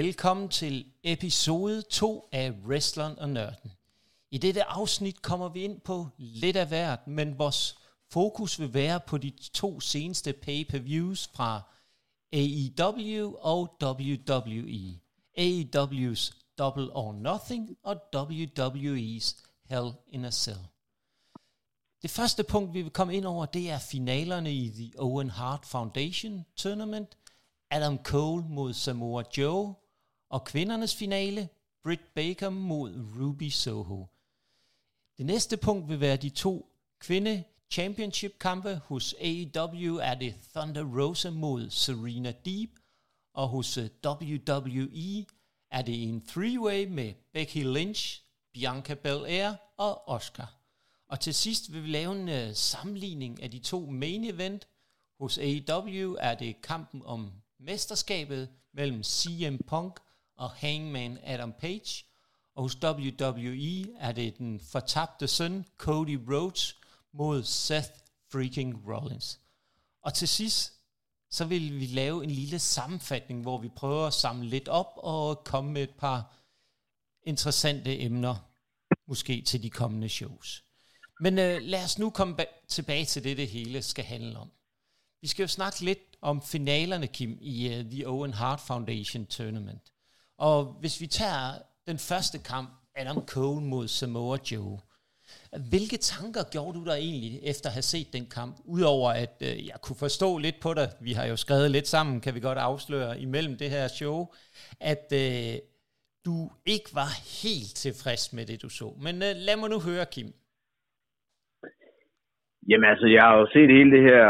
Velkommen til episode 2 af Wrestleren og Nørden. I dette afsnit kommer vi ind på lidt af hvert, men vores fokus vil være på de to seneste pay-per-views fra AEW og WWE. AEW's Double or Nothing og WWE's Hell in a Cell. Det første punkt, vi vil komme ind over, det er finalerne i The Owen Hart Foundation Tournament. Adam Cole mod Samoa Joe, og kvindernes finale, Britt Baker mod Ruby Soho. Det næste punkt vil være de to kvinde-championship-kampe. Hos AEW er det Thunder Rosa mod Serena Deeb, og hos WWE er det en three-way med Becky Lynch, Bianca Belair og Asuka. Og til sidst vil vi lave en sammenligning af de to main event. Hos AEW er det kampen om mesterskabet mellem CM Punk og Hangman Adam Page, og hos WWE er det den fortabte søn Cody Rhodes mod Seth freaking Rollins. Og til sidst, så vil vi lave en lille sammenfatning, hvor vi prøver at samle lidt op og komme med et par interessante emner, måske til de kommende shows. Men lad os nu komme tilbage til det hele skal handle om. Vi skal jo snakke lidt om finalerne, Kim, i The Owen Hart Foundation Tournament. Og hvis vi tager den første kamp, Adam Cole mod Samoa Joe, hvilke tanker gjorde du der egentlig efter at have set den kamp? Udover at jeg kunne forstå lidt på dig, vi har jo skrevet lidt sammen, kan vi godt afsløre, imellem det her show, at du ikke var helt tilfreds med det, du så. Men lad mig nu høre, Kim. Jamen altså, jeg har jo set hele det her,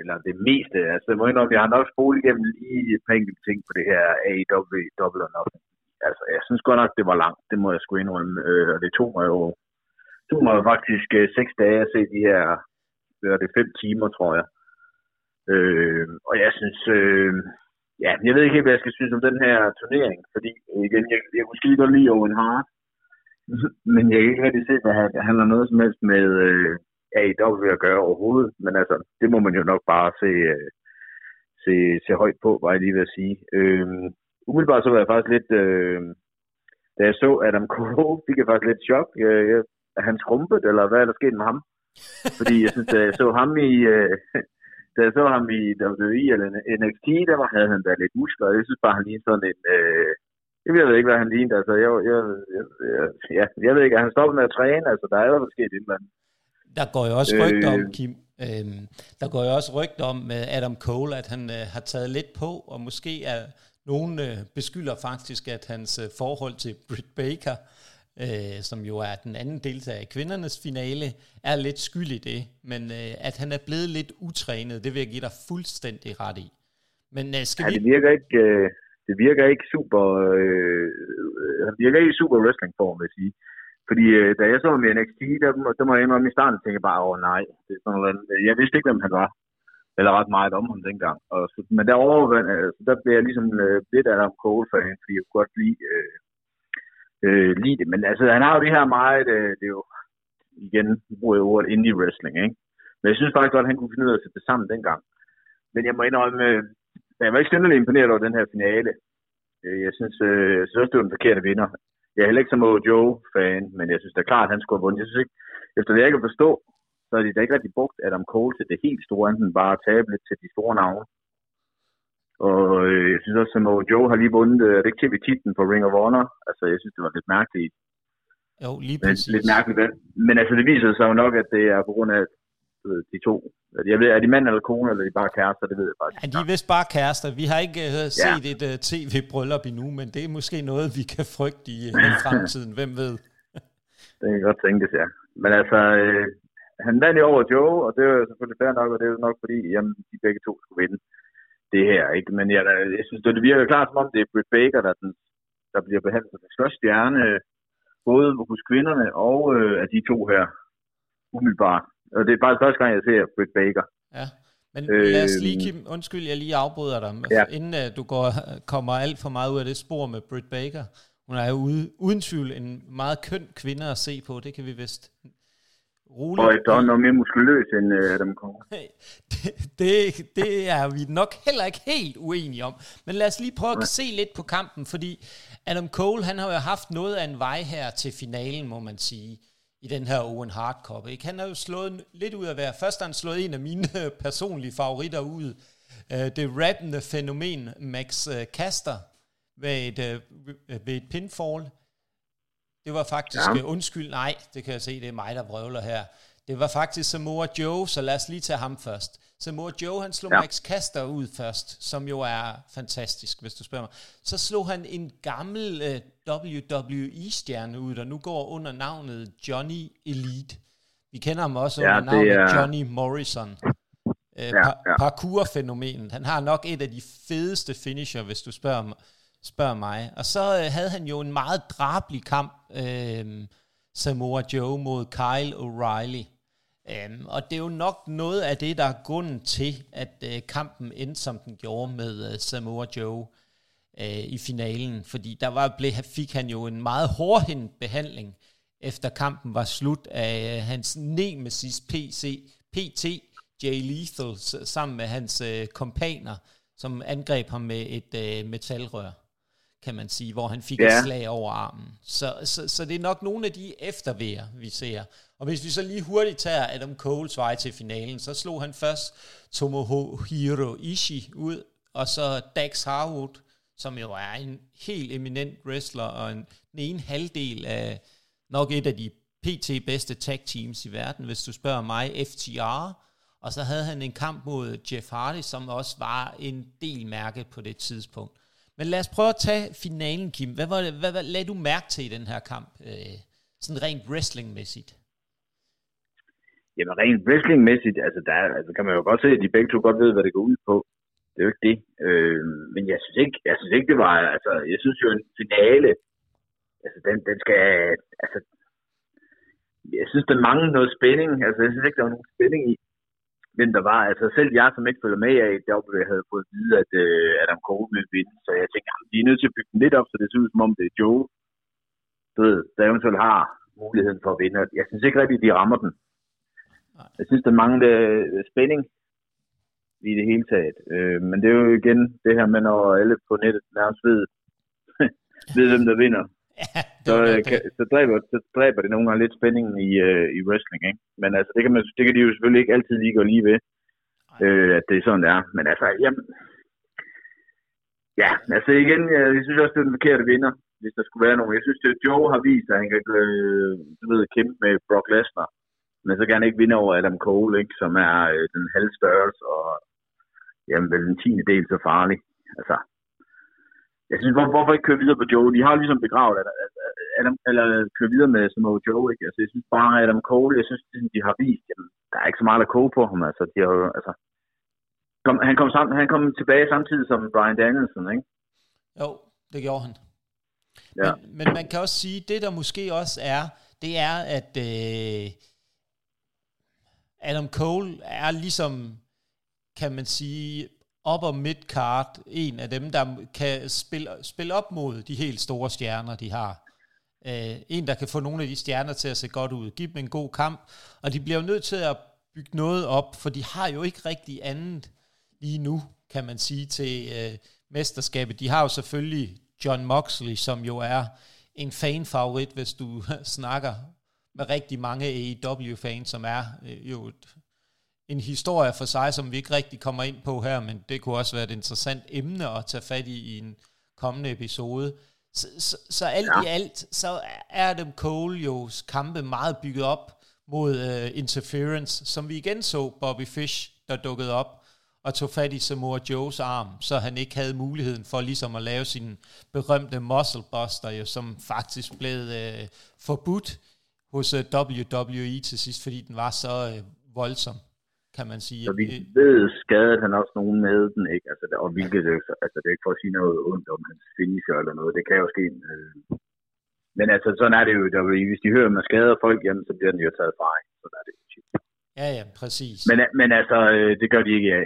eller det meste, altså jeg må indrømme, jeg har nok spolet igennem lige et par enkelte ting på det her AEW Double or Nothing. Altså, jeg synes godt nok, det var langt, det må jeg sgu indrømme, og det tog mig jo faktisk 6 dage at se de her, det er 5 timer, tror jeg. Og jeg synes, ja, jeg ved ikke helt, hvad jeg skal synes om den her turnering, fordi igen, jeg kunne skide godt lide Owen Hart, men jeg kan ikke rigtig se, hvad det handler noget som helst med AEW at gøre overhovedet, men altså, det må man jo nok bare se højt på, var jeg lige ved at sige. Umiddelbart så var jeg faktisk lidt, da jeg så Adam Cole, fik jeg faktisk lidt chok. Han skrumpet, eller hvad er der sket med ham? Fordi jeg synes, da jeg så ham i WWE eller NXT, der havde han da lidt muskler, og jeg synes bare, han lignede sådan en jeg ved ikke, hvad han lignede, altså jeg ved ikke, at han stoppede med at træne, altså der er jo sket et eller andet. Der går jo også rygter om, Kim. Der går jo også rygter om Adam Cole, at han har taget lidt på, og måske er nogen beskylder faktisk, at hans forhold til Britt Baker, som jo er den anden deltager i kvindernes finale, er lidt skyld i det. Men at han er blevet lidt utrænet, det vil jeg give dig fuldstændig ret i. Men skal vi... Det virker ikke super wrestlingform, vil jeg sige. Fordi da jeg så ham i NXT, der må jeg indrømme i starten, tænkte jeg bare, nej, det er sådan noget andet. Jeg vidste ikke, hvem han var, eller ret meget om ham dengang. Og så, men der blev jeg ligesom lidt af Adam Cole-fan, fordi jeg kunne godt lide det. Men altså, han har jo det her meget, det er jo, igen, bruger jeg ordet indie wrestling, ikke? Men jeg synes faktisk godt, at han kunne finde ud af at sætte det sammen dengang. Men jeg må indrømme, jeg var ikke synderligt imponeret over den her finale. Jeg synes, det var den forkerte vinder. Jeg er heller ikke Samoa Joe-fan, men jeg synes da klart, at han skulle have vundet. Jeg synes ikke, efter det jeg kan forstå, så er de da ikke rigtig brugt Adam Cole til det helt store, enten bare at tabe lidt til de store navne. Og jeg synes også, at Samoa Joe har lige vundet, er det ikke TV-titlen på Ring of Honor? Altså, jeg synes, det var lidt mærkeligt. Jo, lige præcis. Men, lidt mærkeligt, men altså, det viser sig jo nok, at det er på grund af de to. Jeg ved, er de mand eller kone, eller er de bare kærester? Det ved jeg faktisk. Ja, de er vist bare kærester. Vi har ikke set et tv-bryllup endnu, men det er måske noget, vi kan frygte i fremtiden. Hvem ved? Det kan jeg godt tænkes, ja. Men altså, han vandt jo over Joe, og det er jo selvfølgelig fair nok, og det er jo nok fordi, jamen, de begge to skulle vinde det her, ikke? Men jeg synes, det virker klart, som om det er Britt Baker, der bliver behandlet som den største stjerne, både hos kvinderne og af de to her, umiddelbart. Og det er bare første gang, jeg ser Britt Baker. Ja, men lad os lige, Kim, undskyld, jeg lige afbryder dig, ja. Inden du kommer alt for meget ud af det spor med Britt Baker. Hun er jo uden tvivl en meget køn kvinde at se på, det kan vi vist roligt. Og efterhånden noget mere muskuløs end Adam Cole. Det er vi nok heller ikke helt uenige om. Men lad os lige prøve at se lidt på kampen, fordi Adam Cole, han har jo haft noget af en vej her til finalen, må man sige, i den her Owen Hart Cup. Ikke? Han har jo slået lidt ud af hver. Først har han slået en af mine personlige favoritter ud. Det rappende fænomen Max Caster ved et pinfall. Det var faktisk, undskyld, nej, det kan jeg se, det er mig, der vrøvler her. Det var faktisk Samoa Joe, så lad os lige tage ham først. Samoa Joe, han slog Max Caster ud først, som jo er fantastisk, hvis du spørger mig. Så slog han en gammel WWE-stjerne ud, der nu går under navnet Johnny Elite. Vi kender ham også under navnet Johnny Morrison. Parkour-fænomenen. Han har nok et af de fedeste finisher, hvis du spørger mig. Og så havde han jo en meget drabelig kamp, Samoa Joe mod Kyle O'Reilly. Og det er jo nok noget af det, der er grunden til, at kampen endte, som den gjorde med Samoa Joe i finalen. Fordi der fik han jo en meget hårdhændet behandling, efter kampen var slut af hans nemesis PT, Jay Lethal, sammen med hans kompaner, som angreb ham med et metalrør, kan man sige, hvor han fik et slag over armen. Så det er nok nogle af de eftervejer, vi ser. Og hvis vi så lige hurtigt tager Adam Coles vej til finalen, så slog han først Tomohiro Ishii ud, og så Dax Harwood, som jo er en helt eminent wrestler, og den ene halvdel af nok et af de PT bedste tag teams i verden, hvis du spørger mig, FTR. Og så havde han en kamp mod Jeff Hardy, som også var en del mærke på det tidspunkt. Men lad os prøve at tage finalen, Kim. Hvad lagde du mærke til i den her kamp, sådan rent wrestlingmæssigt? Jamen rent wrestlingmæssigt, altså kan man jo godt se, at de begge to godt ved, hvad det går ud på. Det er jo ikke det. Men jeg synes ikke det var. Altså, jeg synes jo en finale. Altså den skal. Altså, jeg synes der mangler noget spænding. Altså jeg synes ikke der var nogen spænding i. Men der var, altså selv jeg, som ikke følger med i WWE, havde fået at vide, at Adam Cole ville vinde. Så jeg tænkte, at de er nødt til at bygge den lidt op, så det ser ud, som om det er Joe, der eventuelt har muligheden for at vinde. Jeg synes ikke rigtigt, de rammer den. Jeg synes, der mangler spænding i det hele taget. Men det er jo igen det her med, når alle på nettet nærmest ved hvem der vinder. Så dræber det nogle gange lidt spændingen i wrestling, ikke? Men altså, det kan de jo selvfølgelig ikke altid lige gå lige ved, at det er sådan, det er. Men altså, igen, jeg synes også, det er den forkerte vinder, hvis der skulle være nogen. Jeg synes, at Joe har vist, at han kan kæmpe med Brock Lesnar, men så kan han ikke vinde over Adam Cole, ikke? Som er den halve størrelse, og vel den 10. del så farlig, altså. Jeg synes, hvorfor ikke køre videre på Joe? De har ligesom begravet eller køre videre med Samoa Joe, ikke? Altså, jeg synes bare, Adam Cole, jeg synes, de har vist, jamen, der er ikke så meget at koge på ham, altså. De har, altså han kom tilbage samtidig som Brian Danielson, ikke? Jo, det gjorde han. Ja. Men man kan også sige, det der måske også er, det er, at Adam Cole er ligesom, kan man sige, op- og midcard, en af dem, der kan spille op mod de helt store stjerner, de har. En, der kan få nogle af de stjerner til at se godt ud, give dem en god kamp, og de bliver jo nødt til at bygge noget op, for de har jo ikke rigtig andet lige nu, kan man sige, til mesterskabet. De har jo selvfølgelig John Moxley, som jo er en fanfavorit, hvis du snakker med rigtig mange AEW-fans, som er jo en historie for sig, som vi ikke rigtig kommer ind på her, men det kunne også være et interessant emne at tage fat i en kommende episode. Så alt i alt, så er Adam Cole jo kampe meget bygget op mod interference, som vi igen så Bobby Fish, der dukkede op og tog fat i Samoa Joes arm, så han ikke havde muligheden for ligesom at lave sin berømte musclebuster, jo, som faktisk blev forbudt hos WWE til sidst, fordi den var så voldsom, kan man sige. Så vi ved, skadede han også nogen med den, ikke? Altså, og hvilket, altså, det er ikke for at sige noget ondt om hans finisher eller noget, det kan jo ske. Men altså, sådan er det jo, hvis de hører, at man skader folk, jamen, så bliver den jo taget fra, ikke? Sådan er det jo. Ja, ja, præcis. Men altså, det gør de ikke af.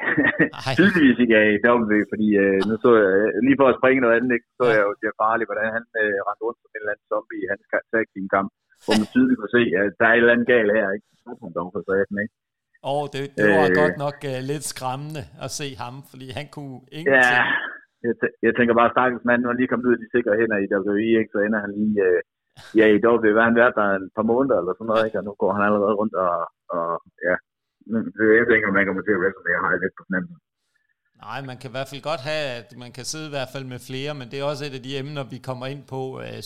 Tydeligvis ikke af WWE, fordi nu så jeg, lige for at springe noget andet, ikke? Så jeg jo, det er farligt, hvordan han rendte rundt som en eller anden zombie i hans tag-team-kamp. hvor man tydeligt kunne se, at der er et eller andet galt her, ikke? Det var godt nok lidt skræmmende at se ham, fordi han kunne ingenting. Ja, jeg tænker bare, stakkels mand, når han lige kom ud af de sikre hænder i WWE, ikke? Så ender han lige i WWE, hvad han været der et par måneder eller sådan noget, ikke? Og nu går han allerede rundt og ja. Jeg tænker, man kommer til at wrestle, jeg har lidt på fornemmelsen. Nej, man kan i hvert fald godt have, at man kan sidde i hvert fald med flere, men det er også et af de emner, vi kommer ind på,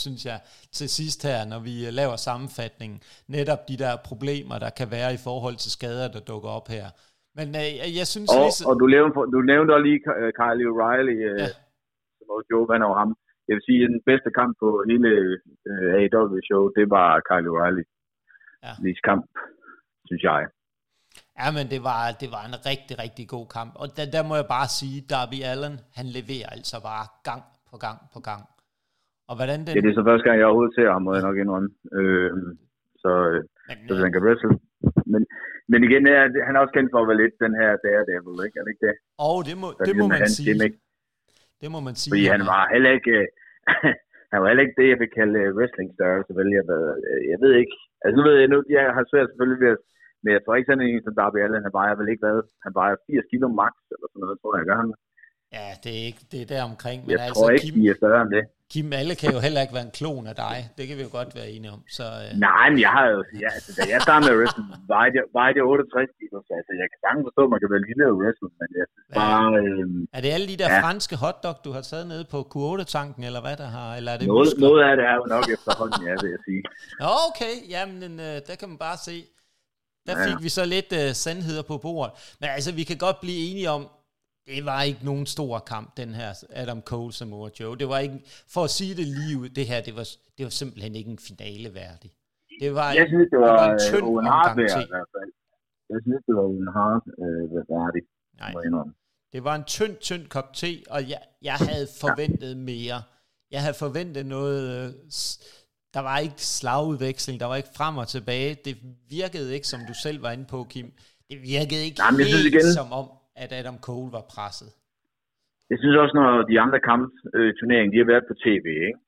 synes jeg, til sidst her, når vi laver sammenfatningen. Netop de der problemer, der kan være i forhold til skader, der dukker op her. Men jeg synes... Og du nævnte også lige Kyle O'Reilly, som også Joe over ham. Jeg vil sige, at den bedste kamp på hele AEW-show, det var Kyle O'Reilly. Ja. Lige kamp, synes jeg. Ja, men det var en rigtig, rigtig god kamp. Og der må jeg bare sige, Darby Allin, han leverer altså bare gang på gang på gang. Og hvordan den... Ja, det er så første gang, jeg overhovedet ser ham, må jeg nok indrømme. Så han kan wrestle. Men igen, han er også kendt for at være lidt den her Daredevil, ikke? Er det ikke det? Det må man sige. Fordi han var heller ikke... han var heller ikke det, jeg vil kalde wrestling-størrelse, vel? Jeg ved ikke... Altså nu ved jeg nu, jeg har svært selvfølgelig ved at... Men jeg tror ikke sådan en som Darby Allin, han vejer vel ikke hvad? Han vejer 80 kilo max, eller sådan noget, tror jeg, gør han. Ja, det er der omkring. Men jeg tror ikke, de er større end det. Kim, alle kan jo heller ikke være en klon af dig. Det kan vi jo godt være enige om. Så, nej, men jeg har jo... Ja, altså, da jeg startede med wrestling, vejede jeg 68 kilo. Altså, jeg kan sagtens forstå, at man kan være lille af wrestling, men jeg synes bare... er det alle de der franske hotdog, du har taget nede på Q8-tanken, eller hvad der har? Eller er det noget af det er jo nok efterhånden, ja, vil jeg sige. Okay, jamen, der kan man bare se... Der fik vi så lidt sandheder på bordet. Men altså, vi kan godt blive enige om, det var ikke nogen stor kamp, den her Adam Cole, Samoa Joe. Det var ikke, for at sige det lige ud, det her, det var simpelthen ikke en finale værdig. Jeg synes, det var en tynd omgang til. Jeg synes, det var en hard værdig. Nej, det var en tynd kop te, og jeg havde forventet mere. Jeg havde forventet noget... Der var ikke slagudveksling, der var ikke frem og tilbage. Det virkede ikke, som du selv var inde på, Kim. Det virkede ikke helt som om, at Adam Cole var presset. Jeg synes også, når de andre kampturneringer, de har været på tv, ikke?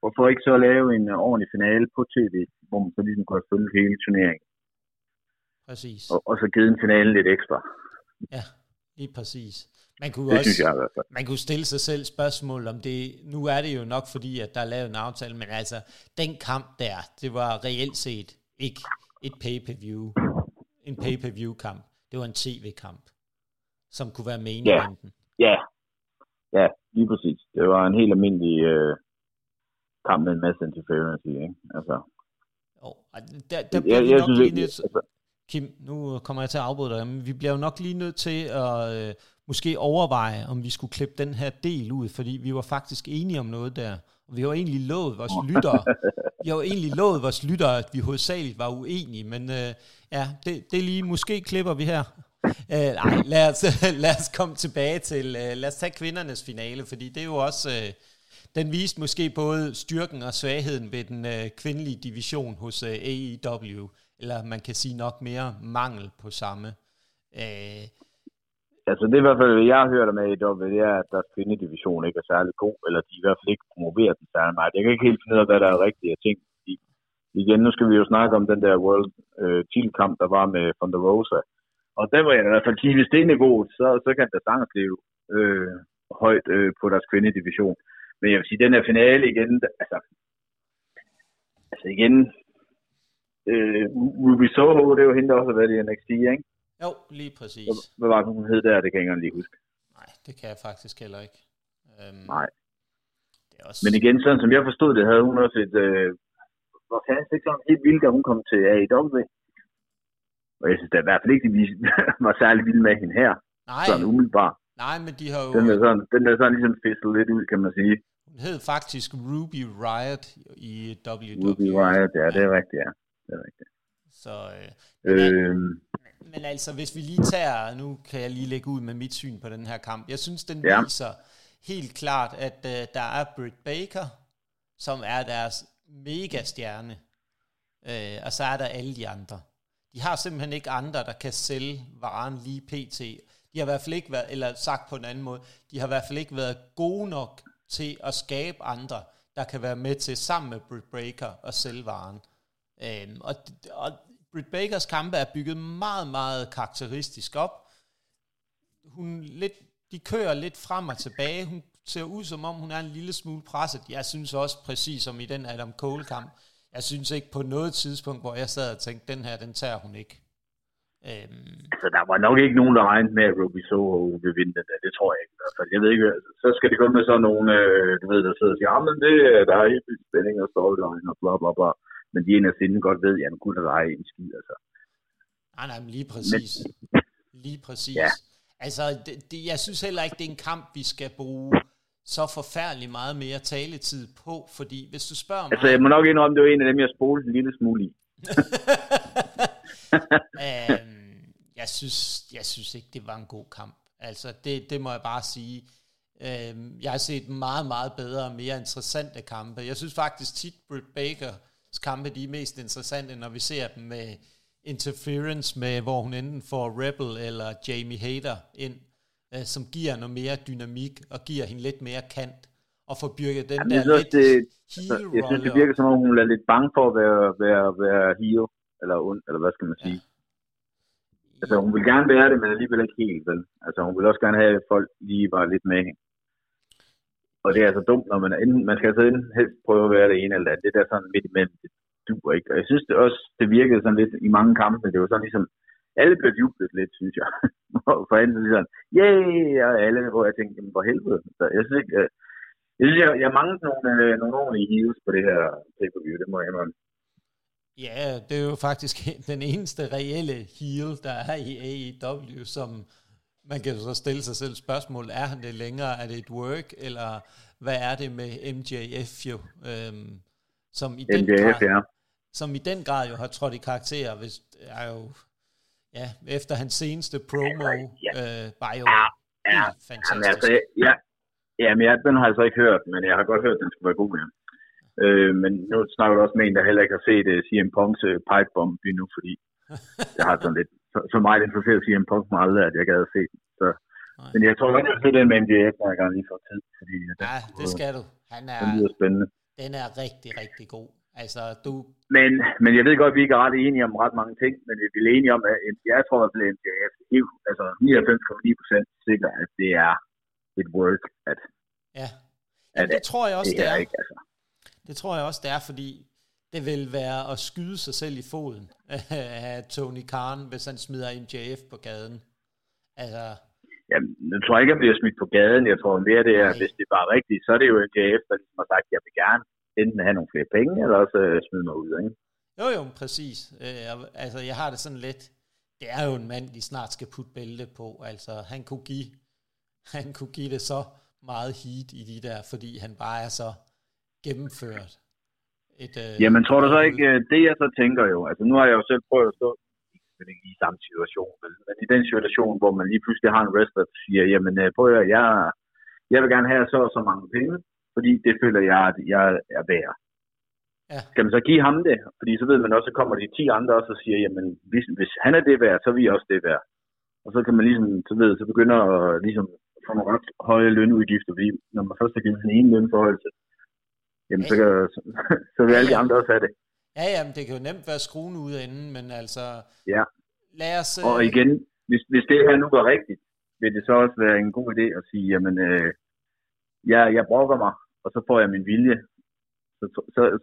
Hvorfor ikke så lave en ordentlig finale på tv, hvor man så ligesom kunne følge hele turneringen? Præcis. Og så givet en finale lidt ekstra. Ja, lige præcis. Man kunne stille sig selv spørgsmål om det. Nu er det jo nok fordi, at der er lavet en aftale, men altså, den kamp der, det var reelt set ikke et pay-per-view. En pay-per-view-kamp. Det var en tv-kamp, som kunne være meningen. Ja, lige præcis. Det var en helt almindelig kamp med en masse interference i, ikke? Altså. Der blev vi nok lige nødt... Kim, nu kommer jeg til at afbryde dig, men vi bliver jo nok lige nødt til at... måske overveje, om vi skulle klippe den her del ud, fordi vi var faktisk enige om noget der, og vi har egentlig lovet vores lyttere, at vi hovedsageligt var uenige, men det er lige, måske klipper vi her. Nej, lad os komme tilbage til, lad os tage kvindernes finale, fordi det er jo også, den viste måske både styrken og svagheden ved den kvindelige division hos AEW, eller man kan sige nok mere mangel på samme. Altså det er i hvert fald, hvad jeg har hørt om AEW, det er, at deres kvindedivision ikke er særlig god, eller de i hvert fald ikke promoverer den særlig meget. Jeg kan ikke helt finde ud af, hvad der er rigtigt, jeg tænker. Igen, nu skal vi jo snakke om den der World Title-kamp, der var med Thunder Rosa. Og den var jeg i hvert fald kigge stenegod, så kan der sagtens leve højt på deres kvindedivision. Men jeg vil sige, den her finale igen, Ruby Soho, det er jo hende, der også har været i NXT, ikke? Jo, lige præcis. Hvad var det, hun hed der? Det kan jeg ikke lige huske. Nej, det kan jeg faktisk heller ikke. Nej. Det er også... Men igen, sådan som jeg forstod det, havde hun også et... Hvor kan jeg ikke sådan helt vildt, at hun kom til AEW? Og jeg synes da i hvert fald ikke, de var særlig vilde med hende her. Nej. Sådan umiddelbart. Nej, men de har jo... Den er sådan ligesom fislet lidt ud, kan man sige. Hun hed faktisk Ruby Riott i WWE. Ruby Riott, ja, det er rigtigt, ja. Det er rigtigt. Så... Men altså, hvis vi lige tager, nu kan jeg lige lægge ud med mit syn på den her kamp. Jeg synes, den viser helt klart, at der er Britt Baker, som er deres megastjerne, og så er der alle de andre. De har simpelthen ikke andre, der kan sælge varen lige pt. De har i hvert fald ikke været, eller sagt på en anden måde, de har i hvert fald ikke været gode nok til at skabe andre, der kan være med til sammen med Britt Baker og sælge varen. Og Britt Bakers kampe er bygget meget, meget karakteristisk op. De kører lidt frem og tilbage. Hun ser ud, som om hun er en lille smule presset. Jeg synes også, præcis som i den Adam Cole-kamp, jeg synes ikke på noget tidspunkt, hvor jeg sad og tænkte, den her, den tager hun ikke. Altså, der var nok ikke nogen, der regnede med, at Ruby Soho ville vinde den der. Det tror jeg ikke i hvert fald. Jeg ved ikke, altså, så skal det komme med sådan nogle, du ved, der sidder og siger, men det, der er helt vildt spænding og storyline og bla bla bla. Men de ender sinden godt ved, at jamen, kunne der være en skid, altså. Nej, men lige præcis. Men... lige præcis. Ja. Altså, jeg synes heller ikke, det er en kamp, vi skal bruge så forfærdeligt meget mere taletid på, fordi hvis du spørger mig... Altså, jeg må nok indrømme, det var en af dem, jeg spolede en lille smule i. Jeg synes ikke, det var en god kamp. Altså, det må jeg bare sige. Jeg har set meget, meget bedre og mere interessante kampe. Jeg synes faktisk tit, Britt Bakers kampe, de er mest interessante, når vi ser dem med interference, med, hvor hun enten får Rebel eller Jamie Hayter ind, som giver noget mere dynamik og giver hende lidt mere kant og får byrket den der lidt heel-rolle. Jeg synes, det virker som om, hun er lidt bange for at være heel eller ond, eller hvad skal man sige. Ja. Altså, hun vil gerne være det, men alligevel ikke helt, vel? Altså, hun vil også gerne have, at folk lige var lidt med hende. Og det er altså dumt, når man skal altså inden helst prøve at være det ene eller andet. Det der sådan midt imellem, det duer ikke. Og jeg synes det også, det virkede sådan lidt i mange kampe. Det var sådan ligesom, alle blev jublet lidt, synes jeg. For anden så sådan, yeah! Og alle, hvor jeg tænkte, jamen for helvede. Så jeg synes ikke, jeg manglede nogle ordentlige heels på det her pay-per-view, det må jeg indrømme. Ja, det er jo faktisk den eneste reelle heel, der er i AEW, som man kan jo så stille sig selv spørgsmål, er han det længere, er det et work, eller hvad er det med MJF jo, som i den grad jo har trådt i karakter, hvis er jo, ja, efter hans seneste promo, bio, fantastisk. Ja, men den har jeg så ikke hørt, men jeg har godt hørt, at den skulle være god, ja. Men nu snakker jeg også med en, der heller ikke har set CM Punks pipebomb endnu, fordi jeg har sådan lidt, så meget interesseret CM Punk mig aldrig, at jeg gad at se den. Så. Men jeg tror godt, jeg har set den med MJF, når jeg gerne lige får tid. Fordi, ja, det skal du. Den lyder spændende. Den er rigtig, rigtig god. Altså, men jeg ved godt, at vi ikke er ret enige om ret mange ting, men vi er enige om, at jeg tror, at MJF altså 99,9% sikker, at det er et work. Ja, jamen, det tror jeg også, det er. Ikke, altså. Det tror jeg også, det er, fordi det vil være at skyde sig selv i foden af Tony Khan, hvis han smider MJF på gaden. Altså... Jamen, jeg tror ikke, at han bliver smidt på gaden. Jeg tror mere, det er, hvis det er bare rigtigt, så er det jo MJF, der ligesom har sagt, at jeg vil gerne enten have nogle flere penge, eller også smide mig ud, ikke? Jo, præcis. Altså, jeg har det sådan lidt. Det er jo en mand, de snart skal putte bælte på. Altså, han kunne give det så meget heat i de der, fordi han bare er så gennemført. Jamen, tror du så ikke, det jeg så tænker jo, altså nu har jeg jo selv prøvet at stå i samme situation, men i den situation, hvor man lige pludselig har en wrestler, der siger, jamen prøv at høre, jeg vil gerne have så mange penge, fordi det føler jeg, at jeg er værd. Ja. Skal man så give ham det? Fordi så ved man også, så kommer de 10 andre også og siger, jamen hvis han er det værd, så er vi også det værd. Og så kan man ligesom, så begynder at ligesom få nogle ret høje lønudgifter, fordi når man først har givet sin ene lønforhøjelse, jamen, så vil alle de andre også have det. Ja, jamen, det kan jo nemt være skruen ud af enden, men altså... Ja, lad os, og igen, hvis det her nu var rigtigt, vil det så også være en god idé at sige, jamen, jeg brokker mig, og så får jeg min vilje.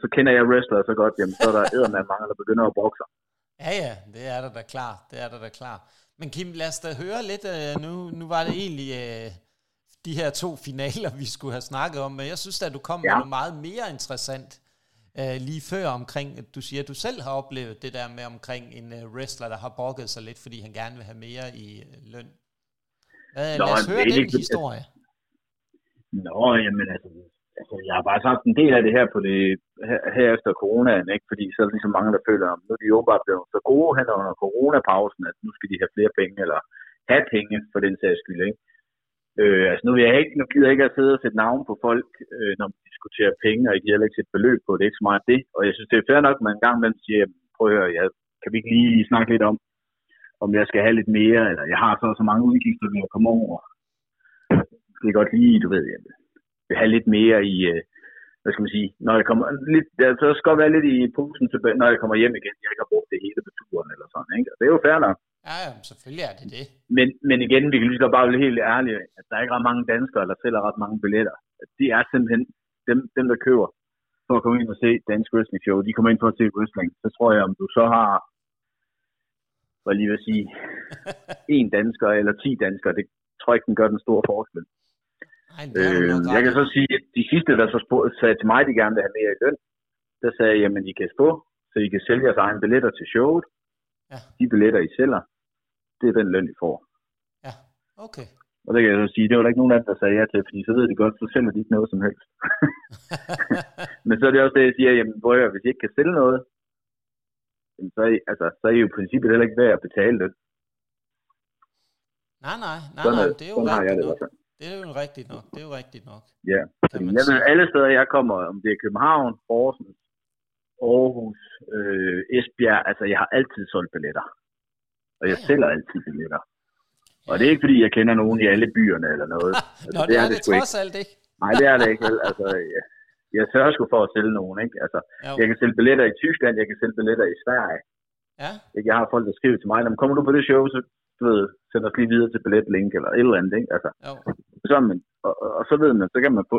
Så kender jeg wrestler så godt, jamen, så er der eddermand mange, der begynder at brokke sig. Ja, det er der da klart. Men Kim, lad os da høre lidt, nu var det egentlig... de her 2 finaler, vi skulle have snakket om, men jeg synes, at du kom med noget meget mere interessant lige før omkring, at du siger, at du selv har oplevet det der med omkring en wrestler, der har brokket sig lidt, fordi han gerne vil have mere i løn. Lad os høre den historie. Jamen altså, jeg har bare sagt en del af det her på det her efter coronaen, ikke? Fordi så er ligesom mange, der føler, at nu er de jo bare blevet så gode hen under coronapausen, at nu skal de have flere penge, eller have penge for den sags skyld, ikke? Altså nu gider jeg ikke at sidde og sætte navn på folk, når man diskuterer penge, og jeg gider heller ikke sætte beløb på det, ikke så meget det. Og jeg synes, det er fair nok, at man en gang imellem siger, prøv at høre, kan vi ikke lige snakke lidt om jeg skal have lidt mere, eller jeg har så mange udgifter, vi har kommet over. Det er godt lige, du ved, jeg vil have lidt mere i hvad skal man sige, når jeg kommer lidt, altså så skal jeg være lidt i posen, når jeg kommer hjem igen, jeg ikke har brugt det hele på turen eller sådan, ikke? Og det er jo fair nok. Ja, ja, selvfølgelig er det det. Men igen, vi kan lige så bare være helt ærlige, at der er ikke ret mange danskere, der sælger ret mange billetter. De er simpelthen dem der køber for at komme ind og se dansk wrestling show. De kommer ind for at se wrestling. Så tror jeg, om du så har, hvad lige vil sige, en dansker eller 10 danskere, det tror jeg ikke, den gør den store forskel. Jeg kan så sige, at de sidste, der så sagde til mig, de gerne vil have mere i løn, der sagde jeg, jamen I kan spå, så I kan sælge jeres egne billetter til showet. Ja. De billetter, I sælger, det er den løn, I får. Ja, okay. Og det kan jeg så sige, det var der ikke nogen af dem, der sagde ja til, fordi så ved de godt, så sælger de ikke noget som helst. Men så er det også det, jeg siger, jamen brødre, hvis I ikke kan sælge noget, så er I jo i princippet heller ikke værd at betale det. Nej, det er jo rigtigt nok. Ja, men alle steder, jeg kommer, om det er København, Horsens, Aarhus, Esbjerg, altså jeg har altid solgt billetter. Og jeg sælger altid billetter. Og det er ikke, fordi jeg kender nogen i alle byerne eller noget. Altså, det er det trods alt ikke. Nej, det er det ikke. Altså, jeg sørger sgu for at sælge nogen, ikke? Altså, jeg kan sælge billetter i Tyskland, jeg kan sælge billetter i Sverige. Ja. Jeg har folk, der skriver til mig, når man kommer du på det show, så send os lige videre til billetlink eller et eller andet, ikke? Altså, og så ved man, så kan man få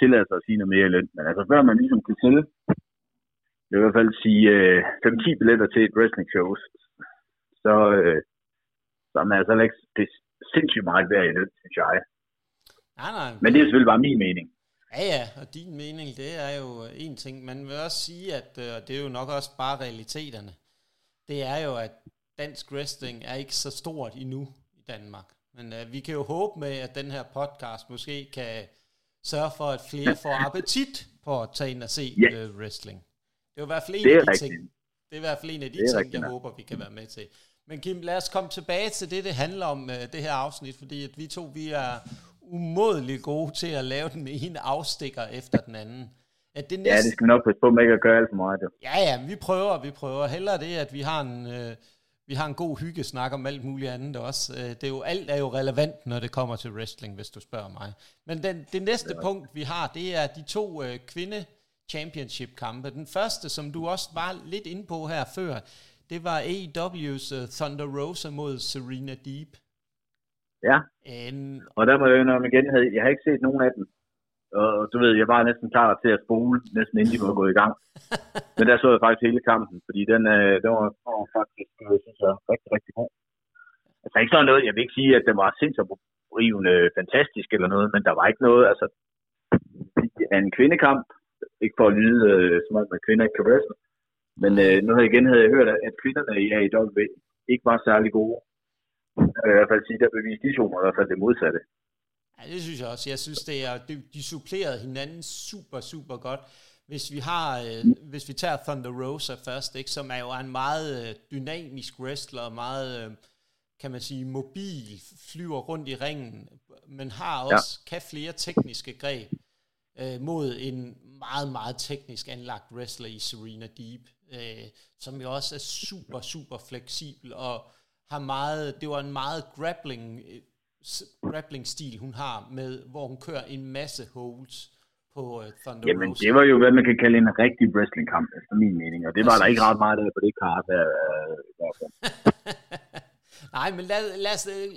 tillade sig at sige noget mere i løn. Men altså, før man ligesom kan sælge, jeg vil i hvert fald sige 5-10 billetter til et wrestling show, så er man altså ikke det sindssygt meget værd i løn, synes jeg. Nej. Men det er selvfølgelig bare min mening. Ja, og din mening, det er jo en ting. Man vil også sige, at det er jo nok også bare realiteterne. Det er jo, at dansk wrestling er ikke så stort endnu i Danmark. Men vi kan jo håbe med, at den her podcast måske kan sørge for, at flere får appetit på at tage ind og se wrestling. Det er jo i hvert fald en af de ting, jeg håber, vi kan være med til. Men Kim, lad os komme tilbage til det handler om, det her afsnit, fordi at vi to, vi er umådeligt gode til at lave den ene afstikker efter den anden. At det næste... Ja, det skal vi nok passe på med ikke at gøre alt for meget. Jo. Ja, vi prøver. Hellere det, at vi har en, god hyggesnak om alt muligt andet også. Det er jo, alt er jo relevant, når det kommer til wrestling, hvis du spørger mig. Men det næste punkt, vi har, det er de to kvinde-championship-kampe. Den første, som du også var lidt inde på her før, det var AEW's Thunder Rosa mod Serena Deeb. Ja, og der må jeg jo indrømme igen, jeg har ikke set nogen af dem. Og du ved, jeg var næsten klar til at spole, næsten inden de var gået i gang. Men der så jeg faktisk hele kampen, fordi den var faktisk, synes jeg, rigtig, rigtig god. Altså ikke sådan noget, jeg vil ikke sige, at den var sindsoprivende fantastisk eller noget, men der var ikke noget, altså en kvindekamp, ikke for at lyde som om, at kvinder ikke kan wrestle. Men havde jeg hørt, at kvinderne i AEW ikke var særlig gode. Jeg vil i hvert fald sige, der beviste de to i hvert fald det modsatte. Ja, det synes jeg også. Jeg synes, de supplerede hinanden super, super godt. Hvis vi tager Thunder Rosa først, ikke, som er jo en meget dynamisk wrestler, meget, kan man sige, mobil, flyver rundt i ringen, men har også kan flere tekniske greb mod en meget, meget teknisk anlagt wrestler i Serena Deeb, som jo også er super, super fleksibel og det var en meget grappling-stil, hun har, med, hvor hun kører en masse holds på Thunder Rosa. Jamen, det var jo, hvad man kan kalde en rigtig wrestling-kamp, efter min mening, og det var der ikke ret meget på det kart. Nej, men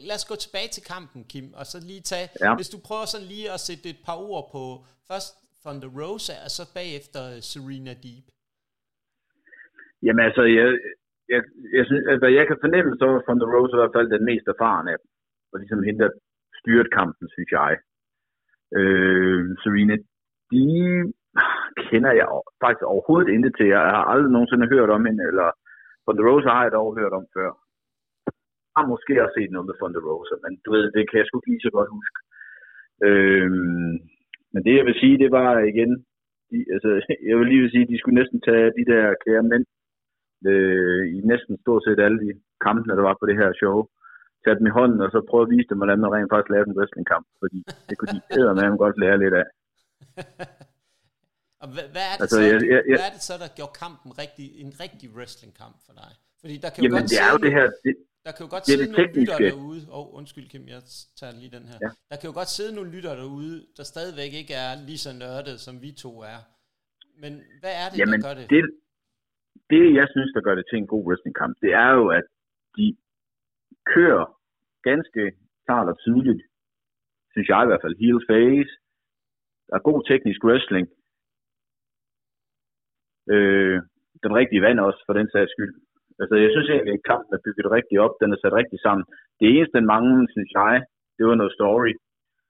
lad os gå tilbage til kampen, Kim, og så lige tage, hvis du prøver sådan lige at sætte et par ord på først Thunder Rosa, og så bagefter Serena Deeb. Jamen, altså, jeg synes, at hvad jeg kan fornemme, så var Thunder Rosa i hvert fald den mest erfarne af dem. Og ligesom hende, der styrte kampen, synes jeg. Serena, de kender jeg faktisk overhovedet ikke til. Jeg har aldrig nogensinde hørt om hende, eller Thunder Rosa har jeg dog hørt om før. Jeg har måske også set noget med Thunder Rosa, men du ved, det kan jeg sgu ikke lige så godt huske. Men det, jeg vil sige, det var igen... jeg vil lige sige, de skulle næsten tage de der kære mænd, i næsten stort set alle de kampene, der var på det her show, tage dem i hånden, og så prøve at vise dem, hvordan man rent faktisk lavede en wrestlingkamp, fordi det kunne de eddermame godt lære lidt af. Og hvad er det så, der gjorde kampen en rigtig wrestlingkamp for dig? Fordi der kan jamen, jo godt det er jo det her, det, Der kan jo godt sidde nogle lyttere derude. Undskyld Kim, jeg tager lige den her. Ja. Der kan jo godt sidde nogle lyttere derude, der stadigvæk ikke er lige så nørdet, som vi to er. Men hvad er det, der gør det? Det, jeg synes, der gør det til en god wrestlingkamp, det er jo, at de kører ganske klart og tydeligt, synes jeg i hvert fald, heel face. Der er god teknisk wrestling. Den rigtige vand også, for den sags skyld. Altså, jeg synes egentlig, at kampen er bygget rigtigt op. Den er sat rigtigt sammen. Det eneste, den manglede, synes jeg, det var noget story.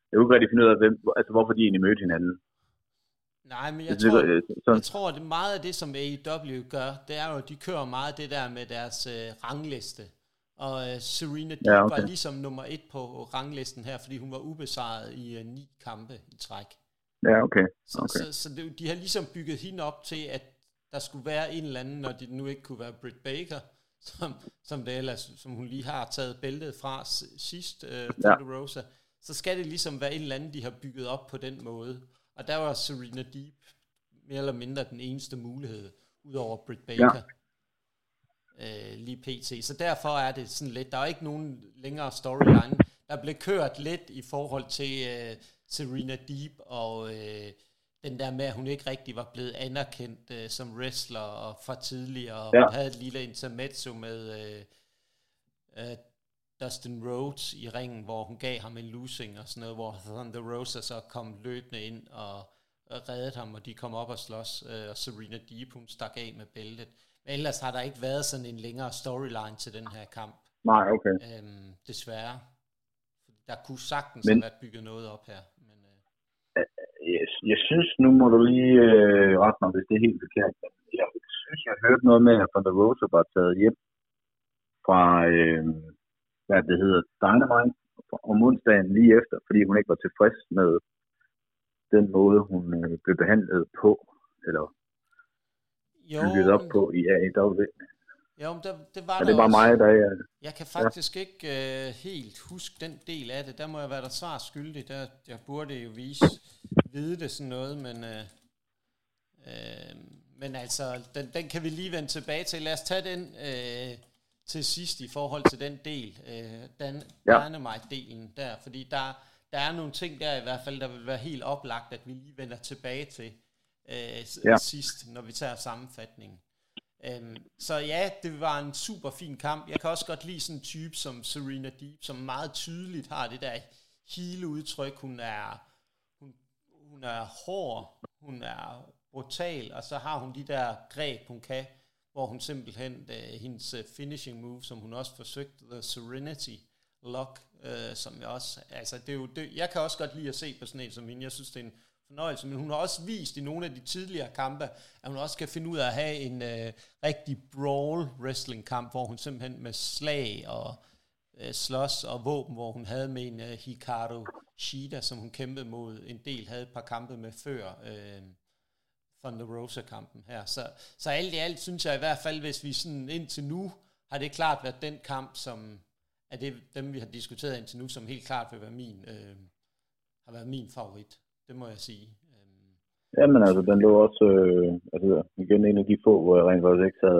Jeg kunne ikke rigtig finde ud af, hvorfor de egentlig mødte hinanden. Nej, men jeg tror, at meget af det, som AEW gør, det er jo, at de kører meget det der med deres rangliste. Og Serena Deeb var ligesom nummer 1 på ranglisten her, fordi hun var ubesejret i 9 kampe i træk. Ja, okay. Så de har ligesom bygget hende op til, at der skulle være en eller anden, når det nu ikke kunne være Britt Baker, som hun lige har taget bæltet fra sidst, Thunder Rosa, så skal det ligesom være en eller anden, de har bygget op på den måde. Og der var Serena Deeb mere eller mindre den eneste mulighed, udover Britt Baker. Ja. Lige pt. Så derfor er det sådan lidt, der er ikke nogen længere storyline. Der blev kørt lidt i forhold til Serena Deeb og... den der med, at hun ikke rigtig var blevet anerkendt som wrestler og fra tidligere, og hun havde et lille intermezzo med Dustin Rhodes i ringen, hvor hun gav ham en losing og sådan noget, hvor Thunder Rosa så kom løbende ind og reddede ham, og de kom op og slås, og Serena Deeb, hun stak af med bæltet. Men ellers har der ikke været sådan en længere storyline til den her kamp. Nej, okay. Desværre. Der kunne sagtens have været bygget noget op her. Jeg synes, nu må du lige rette mig, hvis det er helt forkert. Jeg synes, jeg hørte noget med, at Thunder Rosa var taget hjem fra, Dynamite om onsdagen lige efter, fordi hun ikke var tilfreds med den måde, hun blev behandlet på, eller bygget op på i AEW. Jo, men det var mig, der... Jeg kan faktisk ikke helt huske den del af det. Der må jeg være der svar skyldig. Der, jeg burde jo vide det sådan noget, men altså, den kan vi lige vende tilbage til. Lad os tage den til sidst i forhold til den del, Dynamite-delen der, fordi der er nogle ting der i hvert fald, der vil være helt oplagt, at vi lige vender tilbage til sidst, når vi tager sammenfatningen. Så ja, det var en super fin kamp. Jeg kan også godt lide sådan en type som Serena Deeb, som meget tydeligt har det der hele udtryk. Hun er hård, hun er brutal, og så har hun de der greb, hun kan, hvor hun simpelthen, hendes finishing move, som hun også forsøgte, The Serenity Lock, som jeg også, altså det er jo det, jeg kan også godt lide at se på sådan en som hende. Jeg synes, det er en fornøjelse, men hun har også vist i nogle af de tidligere kampe, at hun også kan finde ud af at have en rigtig brawl-wrestling-kamp, hvor hun simpelthen med slag og slås og våben, hvor hun havde med en Hikaru Shida, som hun kæmpede mod en del, havde et par kampe med før Thunder Rosa-kampen her. Så alt i alt synes jeg i hvert fald, hvis vi sådan indtil nu, har det klart været den kamp, som er det, dem vi har diskuteret indtil nu, som helt klart vil være har været min favorit. Det må jeg sige. Jamen altså, den lå også... igen en af de få, hvor jeg rent faktisk ikke sad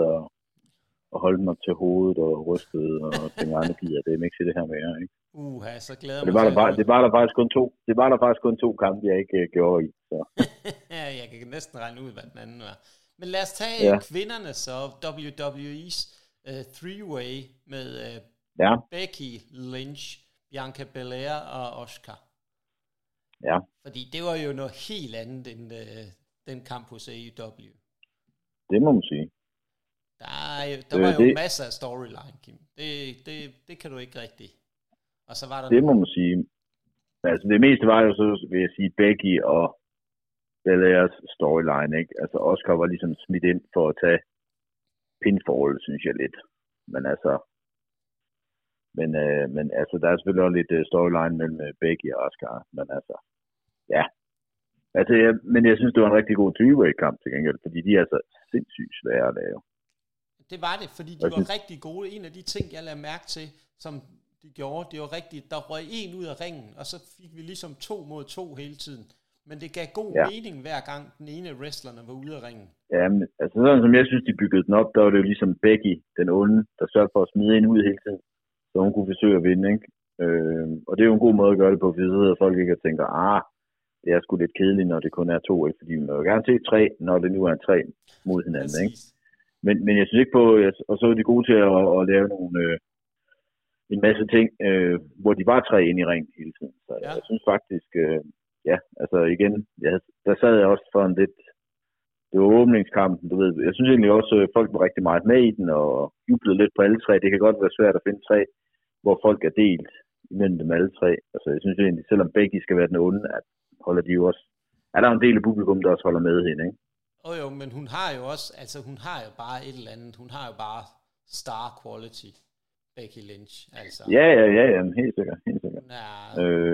og holdt mig til hovedet og rystede og tænkte, andre gider det er ikke til det her mere, ikke? Så glæder mig. Det var der faktisk kun to kampe, jeg ikke gjorde i. Så. Jeg kan næsten regne ud, hvad den anden var. Men lad os tage kvinderne så, WWE's three-way med Becky Lynch, Bianca Belair og Asuka. Ja. Fordi det var jo noget helt andet end den kamp hos AEW. Det må man sige. Der var jo masser af storyline, Kim. Det kan du ikke rigtigt. Og så var der må man sige. Altså det meste var jo så, vil jeg sige, Becky og Belairs storyline, ikke? Altså Oscar var ligesom smidt ind for at tage pinfall, synes jeg lidt. Men altså... Men altså, der er selvfølgelig også lidt storyline mellem Becky og Oscar, men altså, ja. Altså, men jeg synes, det var en rigtig god three-way-kamp til gengæld, fordi de er altså sindssygt svære at lave. Det var det, fordi de var rigtig gode. En af de ting, jeg lagde mærke til, som de gjorde, det var rigtigt, der røg en ud af ringen, og så fik vi ligesom 2 mod 2 hele tiden. Men det gav god mening hver gang, den ene af wrestlerne var ude af ringen. Ja, men altså sådan som jeg synes, de byggede den op, der var det jo ligesom Becky, den onde, der sørgede for at smide en ud hele tiden. så hun kunne forsøge at vinde, ikke? Og det er jo en god måde at gøre det på, fordi så sidder folk ikke og tænker, det er sgu lidt kedeligt, når det kun er to, ikke? Fordi man vil gerne se tre, når det nu er tre mod hinanden, ikke? Men jeg synes ikke på, og så er de gode til at lave nogle, en masse ting, hvor de bare tre ind i ringen hele tiden. Så jeg synes faktisk, der sad jeg også for en lidt, det var åbningskampen, du ved. Jeg synes egentlig også, at folk var rigtig meget med i den, og jublede lidt på alle tre. Det kan godt være svært at finde tre, hvor folk er delt imellem dem alle tre. Altså, jeg synes egentlig, selvom Becky skal være den onde, at holder de jo også... Er der en del af publikum, der også holder med hende, ikke? Jo, men hun har jo også... Altså, hun har jo bare et eller andet. Hun har jo bare star quality, Becky Lynch, altså. Ja, helt sikkert, helt sikkert.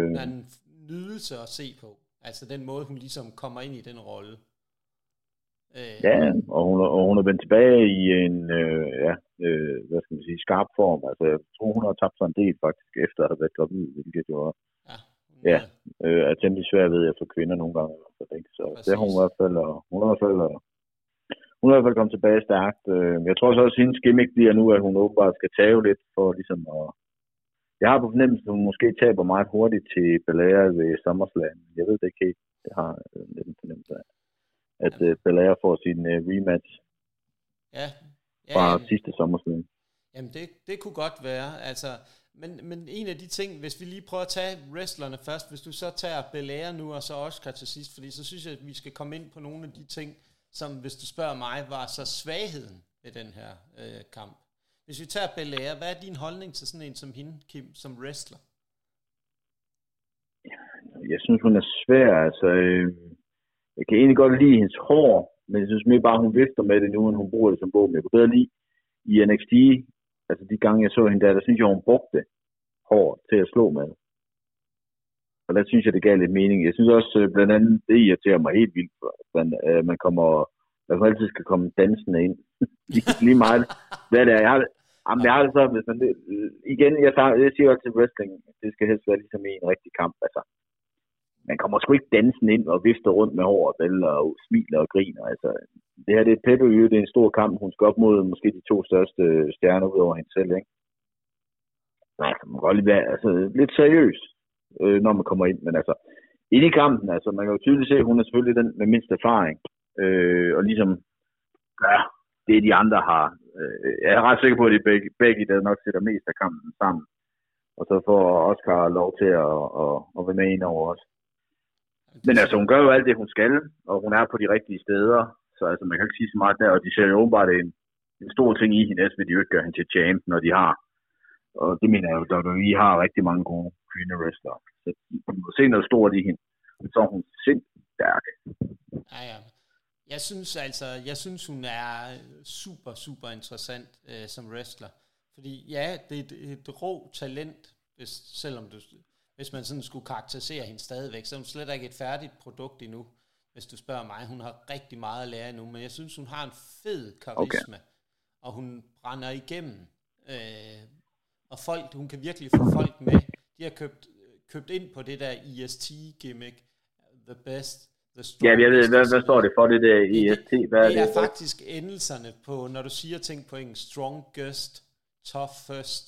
Hun er en nydelse at se på. Altså, den måde, hun ligesom kommer ind i den rolle. Ja, og hun er vendt tilbage i en, hvad skal man sige, skarp form. Altså, jeg tror, hun har tabt sig en del faktisk, efter at have været gravid, hvilket jo er er temmelig svært, ved jeg, for kvinder nogle gange. Så det har hun i hvert fald, og hun har i hvert fald kommet tilbage stærkt. Jeg tror så også, at hendes gimmick bliver nu, at hun åbenbart skal tage lidt for ligesom at... Jeg har på fornemmelsen, at hun måske taber meget hurtigt til Belair ved SummerSlam. Jeg ved det ikke helt. Det har lidt en fornemmelse af. At Belair får sin rematch fra sidste sommersiden. Jamen, det kunne godt være. Altså, men en af de ting, hvis vi lige prøver at tage wrestlerne først, hvis du så tager Belair nu og så Oscar til sidst, fordi så synes jeg, at vi skal komme ind på nogle af de ting, som, hvis du spørger mig, var så svagheden ved den her kamp. Hvis vi tager Belair, hvad er din holdning til sådan en som hende, Kim, som wrestler? Jeg synes, hun er svær, altså... Jeg kan egentlig godt lide hendes hår, men jeg synes mere bare, at hun vifter med det nu, end hun bruger det som våben. Jeg kunne bedre lide i NXT, altså de gange, jeg så hende der synes jeg, hun brugte hår til at slå med. Og der synes jeg, det gav lidt mening. Jeg synes også, blandt andet, det irriterer mig helt vildt, at man kommer, at man altid skal komme dansende ind. Lige meget. Hvad det er, jeg har det så, hvis man... Igen, jeg siger også til wrestling, det skal helst være ligesom i en rigtig kamp, altså. Man kommer sgu ikke dansen ind og vifter rundt med håret, og smiler og griner. Altså, det her, det er et pay-per-view, det er en stor kamp. Hun skal op mod måske de to største stjerner ud over hende selv, ikke? Nej, man kan godt lige være lidt seriøs, når man kommer ind. Men altså, ind i kampen, altså, man kan jo tydeligt se, at hun er selvfølgelig den med mindst erfaring. Og ligesom, det de andre har. Jeg er ret sikker på, at det er Becky, der nok sætter mest af kampen sammen. Og så får Oscar lov til at være med ind over os. Men altså, hun gør jo alt det, hun skal, og hun er på de rigtige steder, så altså, man kan ikke sige så meget der, og de ser jo åbenbart en stor ting i hende, ellers vil de jo ikke gøre hende til champ, når de har, og det mener jeg jo, at WWE har rigtig mange gode kvinde-wrestlere, så man kan se noget stort i hende, og så er hun sindssygt stærk. Ja. Jeg synes, hun er super, super interessant som wrestler, fordi det er et rå talent, hvis man sådan skulle karakterisere hende stadigvæk, så er hun slet ikke et færdigt produkt endnu, hvis du spørger mig. Hun har rigtig meget at lære endnu, men jeg synes, hun har en fed karisma, og hun brænder igennem. Og folk, hun kan virkelig få folk med. De har købt ind på det der IST-gimmick, the best, the strongest. Ja, jeg ved, hvad står det for, det der IST? Det er faktisk endelserne på, når du siger ting på engelsk, strongest, toughest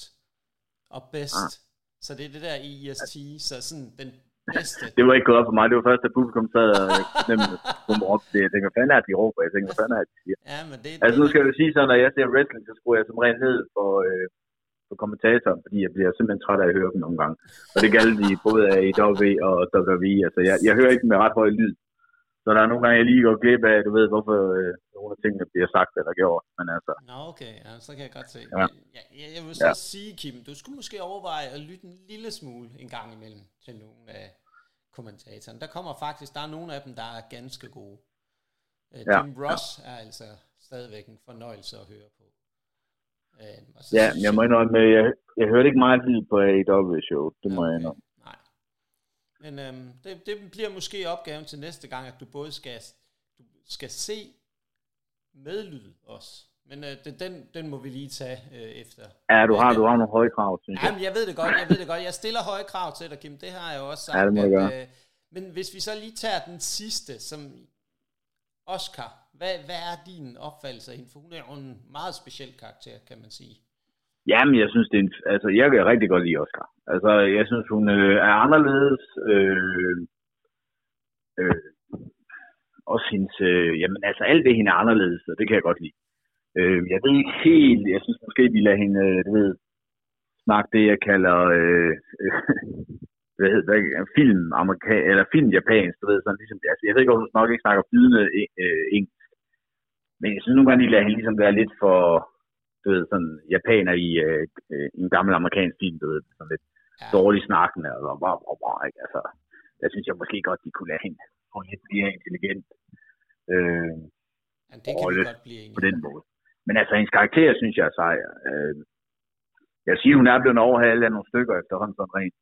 og best. Så det er det der EST, så sådan den bedste... Det var ikke gået op for mig, det var først, at publikum sad og nemlig råbte det. Jeg tænker, hvad fanden er de råber? Jeg tænker, hvad fanden er de siger? Ja, men altså, nu skal jeg jo sige sådan, når jeg ser wrestling, så skruer jeg som regel ned for kommentatoren, fordi jeg bliver simpelthen træt af at høre dem nogle gange. Og det gælder de både af AEW og WWE. Altså, jeg hører ikke med ret høj lyd. Så der er nogle gange, jeg lige går glip af, du ved, hvorfor nogle af tingene bliver sagt eller gjort. Men altså... Nå, okay. Ja, så kan jeg godt se. Ja. Jeg vil så sige, Kim, du skulle måske overveje at lytte en lille smule en gang imellem til nogle af kommentatorerne. Der kommer faktisk, der er nogle af dem, der er ganske gode. Jim Ross er altså stadigvæk en fornøjelse at høre på. Jeg må indrømme med, jeg hørte ikke meget lyd på AEW-show. Det må jeg indrømme. Men det bliver måske opgaven til næste gang, at du både skal se med lyd også. Men den må vi lige tage efter. Ja, du har nogle høje krav, synes jeg. Jamen, jeg ved det godt. Jeg stiller høje krav til dig, Kim. Det har jeg jo også sagt. Ja, det må jeg gøre. Men hvis vi så lige tager den sidste, som Oscar. Hvad er din opfattelse af hende? For hun er jo en meget speciel karakter, kan man sige. Jamen, jeg synes, det er jeg kan rigtig godt lide Oscar. Altså, jeg synes, hun er anderledes. Også hendes, jamen, altså, alt det, hende er anderledes, og det kan jeg godt lide. Jeg ved ikke helt, jeg synes måske, de lader hende, snakke det, jeg kalder, film japansk, du ved, sådan ligesom, altså, jeg ved ikke, om hun nok ikke snakker flydende engelsk. Men jeg synes nogle gange, de lader hende ligesom være lidt for, du ved, sådan japaner i en gammel amerikansk film, du ved, sådan lidt dårligt snakkende, og ikke? Altså, der synes jeg måske godt, de kunne lade hende få lidt mere intelligent. Ja, det kan vi godt blive enige på den måde. Men altså, hendes karakter, synes jeg er sej. Jeg siger, hun er blevet overhalet af nogle stykker efterhånden sådan rent,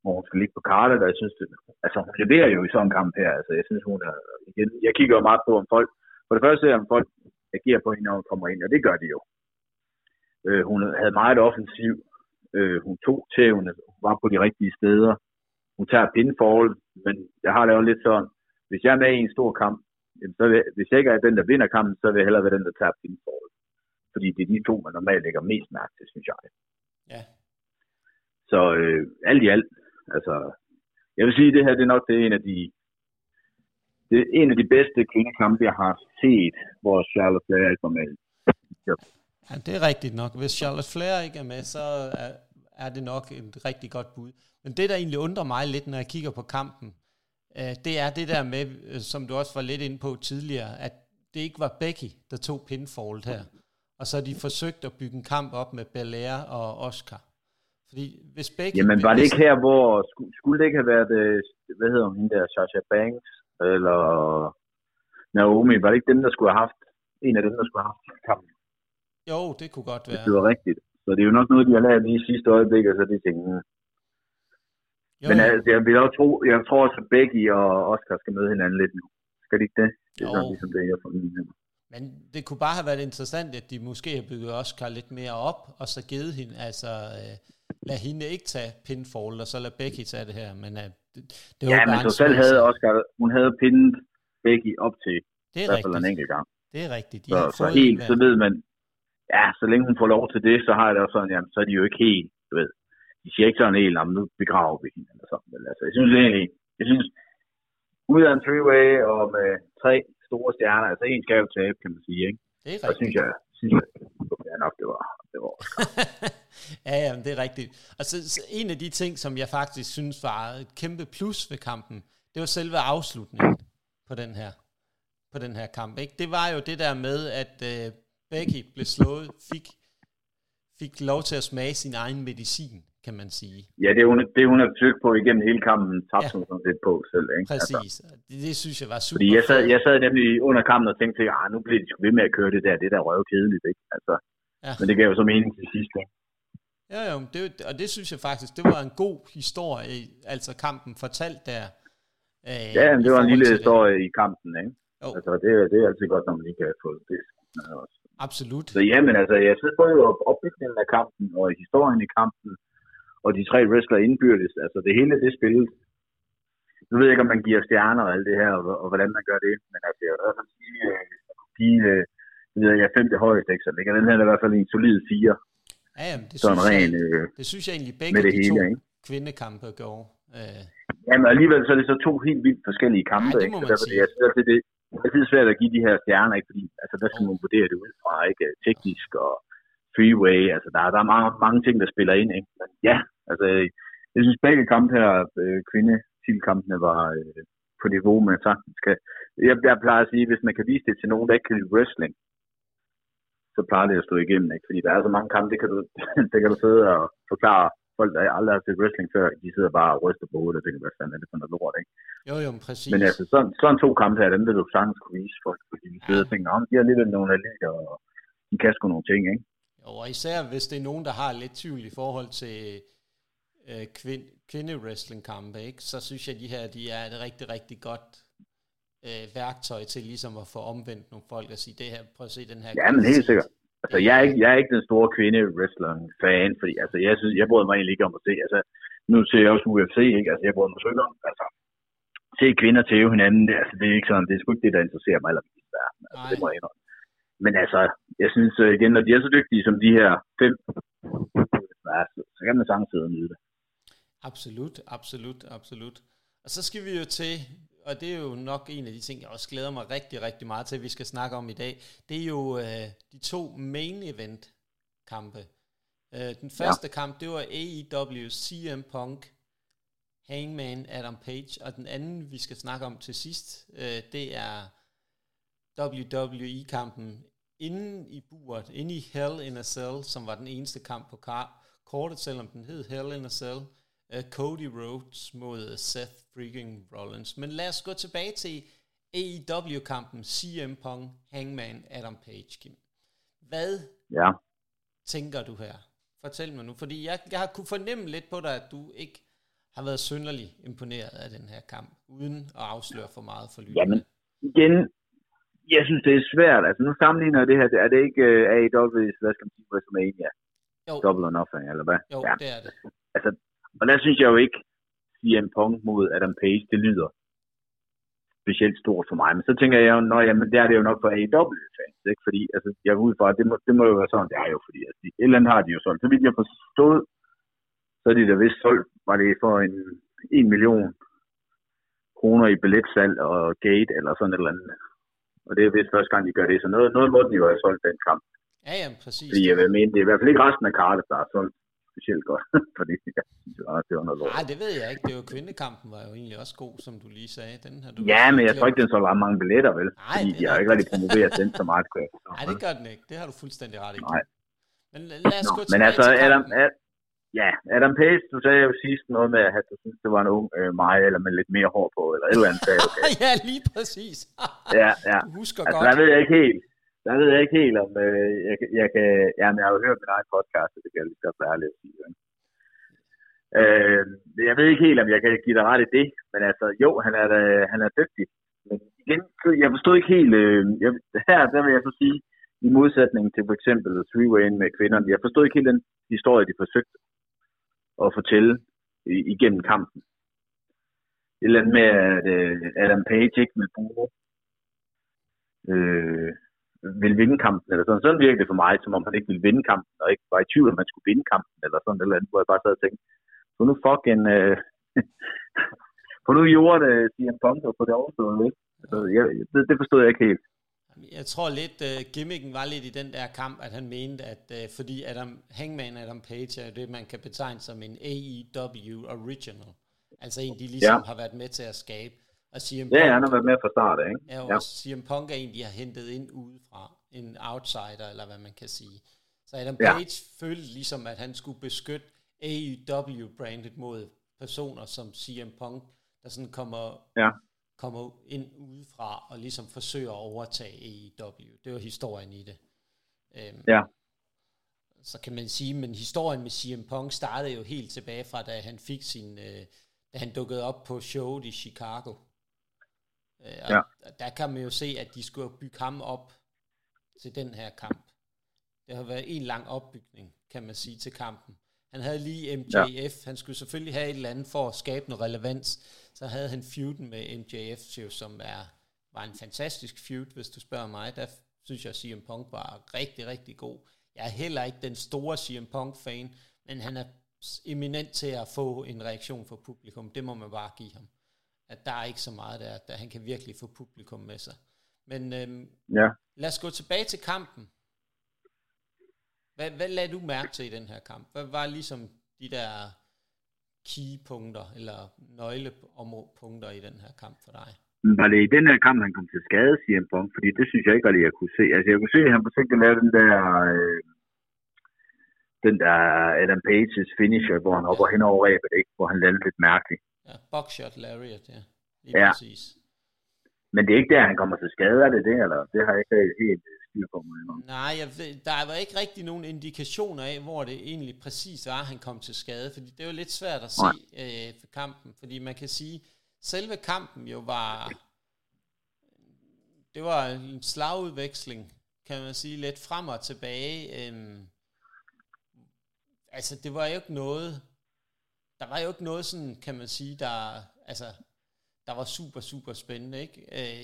hvor hun skal ligge på kartet, og jeg synes, det, altså hun leverer jo i sådan en kamp her. Altså, jeg synes, hun er, igen, jeg kigger jo meget på, om folk, for det første, om folk agerer på hende, når hun kommer ind, og det gør de jo. Hun havde meget offensiv, hun tog til, hun var på de rigtige steder, hun tager pinfall, men jeg har lavet lidt sådan, hvis jeg er med i en stor kamp, jamen, så vil, hvis jeg ikke er den, der vinder kampen, så vil jeg hellere være den, der tager pinfall. Fordi det er de to, man normalt lægger mest mærke til, synes jeg. Ja. Så alt i alt, altså, jeg vil sige, at det her det er nok det er en af de bedste kvindekampe, jeg har set, hvor Charlotte Flair ikke var med. Ja. Ja, det er rigtigt nok. Hvis Charlotte Flair ikke er med, så er det nok et rigtig godt bud. Men det, der egentlig undrer mig lidt, når jeg kigger på kampen, det er det der med, som du også var lidt inde på tidligere, at det ikke var Becky, der tog pinfallet her. Og så har de forsøgt at bygge en kamp op med Belair og Oscar. Fordi hvis Becky... Jamen var det ikke her, hvor... Skulle det ikke have været... Hvad hedder hun der? Sasha Banks? Eller... Naomi? Var det ikke dem, der skulle have haft... En af dem, der skulle have haft kampen? Jo, det kunne godt være. Det var rigtigt. Så det er jo nok noget, de har lavet lige i sidste øjeblik, og så de tænkte... Men altså, jeg tror også, at Becky og Oscar skal møde hinanden lidt nu. Skal de ikke det? Det er sådan ligesom det, jeg får min hænder. Men det kunne bare have været interessant, at de måske har bygget Oscar lidt mere op, og så givet hende, altså, lad hende ikke tage pinfall, og så lad Becky tage det her. Men, det var men så selv havde Oscar, hun havde pinnet Becky op til, i hvert fald en enkelt gang. Det er rigtigt. De så helt, så ved man, ja, så længe hun får lov til det, så har jeg det også sådan, jamen, så er de jo ikke helt, du ved, de siger ikke sådan helt, nu begraver vi hende, eller sådan. Altså, jeg synes egentlig, ud af en three-way, og med tre store stjerner, altså en skal jo tabe, kan man sige, ikke? Det er rigtigt. Og synes jeg nok, det var. Ja, men det er rigtigt. Og så en af de ting, som jeg faktisk synes var et kæmpe plus ved kampen, det var selve afslutningen på den her kamp, ikke? Det var jo det der med, at Becky blev slået, fik lov til at smage sin egen medicin, kan man sige. Ja, det hun har forsøgt på igennem hele kampen, tabte hun sådan lidt på selv, ikke? Præcis. Altså, det synes jeg var super. Fordi jeg sad nemlig under kampen og tænkte, at nu bliver de sgu ved med at køre det der, det der røvkedeligt, ikke? Altså, men det gav jo så mening til sidst, ikke? Ja, jo, og det synes jeg faktisk, det var en god historie, altså kampen fortalt der. Ja, men det var en lille historie i kampen, ikke? Jo. Altså, det er altid godt, når man lige kan få det. Absolut. Så jamen, altså, jeg synes både på opbygningen af kampen og historien i kampen, og de tre wrestlere indbyrdes, altså det hele det spillet. Nu ved jeg ikke, om man giver stjerner og alt det her, og hvordan man gør det, men altså, jeg vil i hvert fald sige, jeg er femte højeste, ikke? Så den her er i hvert fald en solid 4. Ja, jamen, det synes jeg egentlig begge de hele, to ikke? Kvindekampe gjorde. Jamen alligevel så er det så to helt vildt forskellige kampe, ikke? Så derfor, jeg synes, det er svært at give de her stjerner, ikke? Fordi altså, der skal man vurdere det ud fra, ikke? Teknisk og freeway, altså der er mange ting, der spiller ind, ikke? Men ja, altså, jeg synes begge kampe her, kvindetitelkampene var på niveau, man sagtens kan. Jeg plejer at sige, hvis man kan vise det til nogen, der ikke kan lide wrestling, så plejer det at stå igennem, ikke? Fordi der er så mange kampe, det kan du sidde og forklare folk, der aldrig har set wrestling før, de sidder bare og ryster på hovedet, og tænker, hvad fanden er det for noget lort, ikke? Jo, præcis. Men altså, sådan to kampe her, dem vil du sagtens kunne vise folk, fordi de sidder og tænker, de har lidt af nogle allier, og de kan sgu nogle ting, ikke? Og især hvis det er nogen, der har lidt tvivl i forhold til kvinde-wrestling-kampe, ikke? Så synes jeg, at de her de er et rigtig, rigtig godt værktøj til ligesom at få omvendt nogle folk og sige, det her, prøv at se den her. Ja, men helt sikkert. Altså, jeg er ikke den store kvinde-wrestling-fan, fordi altså, jeg bryder mig egentlig ikke om at se. Altså, nu ser jeg også UFC, ikke? Altså, jeg bryder mig selv om. Altså, se kvinder tæve hinanden, altså, det er ikke sådan, det er sgu ikke det, der interesserer mig allermest. Altså, det må jeg indrømme. Men altså, jeg synes igen, når de er så dygtige som de her 5, så kan man samtidig nyde det. Absolut, absolut, absolut. Og så skal vi jo til, og det er jo nok en af de ting, jeg også glæder mig rigtig, rigtig meget til, at vi skal snakke om i dag. Det er jo de to main event kampe. Den første kamp, det var AEW, CM Punk, Hangman Adam Page, og den anden, vi skal snakke om til sidst, det er WWE-kampen inden i buret, inde i Hell in a Cell, som var den eneste kamp på kortet, selvom den hed Hell in a Cell, Cody Rhodes mod Seth freaking Rollins. Men lad os gå tilbage til AEW-kampen, CM Punk, Hangman Adam Page, Kim. Hvad tænker du her? Fortæl mig nu, fordi jeg har kunnet fornemme lidt på dig, at du ikke har været synderlig imponeret af den her kamp, uden at afsløre for meget for lytterne. Jamen, igen, jeg synes, det er svært. Altså, nu sammenligner jeg det her. Er det ikke AEW's, hvad skal man sige, WrestleMania? Jo. Double or Nothing, eller hvad? Jo, ja. Det er det. Altså, og der synes jeg jo ikke, CM Punk mod Adam Page, det lyder specielt stort for mig. Men så tænker jeg jo, jamen, der er det jo nok for AEW-fans, ikke? Fordi, altså, jeg er ude fra, at det må jo være sådan, det er jo, fordi altså, et eller andet har de jo solgt. Så vidt jeg forstod, så er de da vist solgt, var det for 1 million kroner i billetsalg og gate eller sådan et eller andet. Og det er vist første gang, de gør det. Så noget må den jo have solgt den kamp. Ja, jamen, præcis. Fordi jeg vil mene, det er i hvert fald ikke resten af kartet, der er solgt specielt godt. Fordi jeg synes, det var noget lort. Nej, det ved jeg ikke. Det var kvindekampen, var jo egentlig også god, som du lige sagde. Den her, du men jeg tror ikke, den solgte mange billetter, vel? Nej, fordi jeg har ikke rigtig promoveret den så meget. Nej, det gør den ikke. Det har du fuldstændig ret i. Nej. Men lad os gå tilbage til kampen. Ja, Adam Page, du sagde jo sidst noget med, at du synes, det var en ung mig, eller med lidt mere hår på, eller et eller andet. Okay. Ja, lige præcis. Ja. Du husker altså, godt. Der ved jeg ikke helt, om jeg kan... Jamen, jeg har jo hørt min egen podcast, så det kan jeg lige godt være lidt sige. Jeg ved ikke helt, om jeg kan give dig ret i det, men altså, jo, han er dygtig. Men igen, jeg forstod ikke helt... der vil jeg så sige, i modsætning til for eksempel 3-way'en med kvinderne, jeg forstod ikke helt den historie, de forsøgte at fortælle igennem kampen. Et eller andet med, at Adam Page ikke vil bruge vil vinde kampen, eller sådan. Sådan virkede det for mig, som om han ikke ville vinde kampen, og ikke var i tvivl, om han skulle vinde kampen, eller sådan et eller andet, hvor jeg bare sad og tænkte, få nu fucking... få nu jordet, siger han Punk, og få det overstået, ikke? Altså, det forstod jeg ikke helt. Jeg tror lidt, gimmicken var lidt i den der kamp, at han mente, at fordi Hangman Adam Page er det, man kan betegne som en AEW original. Altså en, de ligesom har været med til at skabe. Og CM Punk, han har været med fra start, ikke? Ja, og CM Punk er en, de har hentet ind udefra. En outsider, eller hvad man kan sige. Så Adam Page følte ligesom, at han skulle beskytte AEW-brandet mod personer som CM Punk, der sådan kommer ind udefra og ligesom forsøger at overtage AEW. Det var historien i det. Så kan man sige, men historien med CM Punk startede jo helt tilbage fra, da han fik da han dukkede op på showet i Chicago. Og der kan man jo se, at de skulle bygge ham op til den her kamp. Det har været en lang opbygning, kan man sige, til kampen. Han havde lige MJF. Han skulle selvfølgelig have et eller andet for at skabe noget relevans. Så havde han feuden med MJF, som var en fantastisk feud, hvis du spørger mig. Der synes jeg, at CM Punk var rigtig, rigtig god. Jeg er heller ikke den store CM Punk-fan, men han er eminent til at få en reaktion fra publikum. Det må man bare give ham. At der er ikke så meget der, at han kan virkelig få publikum med sig. Men lad os gå tilbage til kampen. Hvad lagde du mærke til i den her kamp? Hvad var ligesom de der keypunkter, eller nøglepunkter i den her kamp for dig? Var det i den her kamp, han kom til skade, siger en Punk? Fordi det synes jeg ikke, at jeg kunne se. Altså, jeg kunne se, at han forsøgte at lave den der Adam Page's finisher, hvor han hopper hen over rebet, ikke? Hvor han lander lidt mærkeligt. Ja, buckshot lariat, præcis. Men det er ikke der, han kommer til skade, er det det? Eller? Det har jeg ikke helt... Nej, der var ikke rigtig nogen indikationer af, hvor det egentlig præcis var, han kom til skade, fordi det var lidt svært at se for kampen, fordi man kan sige, selve kampen jo det var en slagudveksling, kan man sige, lidt frem og tilbage. Altså, det var jo ikke noget, sådan, kan man sige, der var super, super spændende, ikke?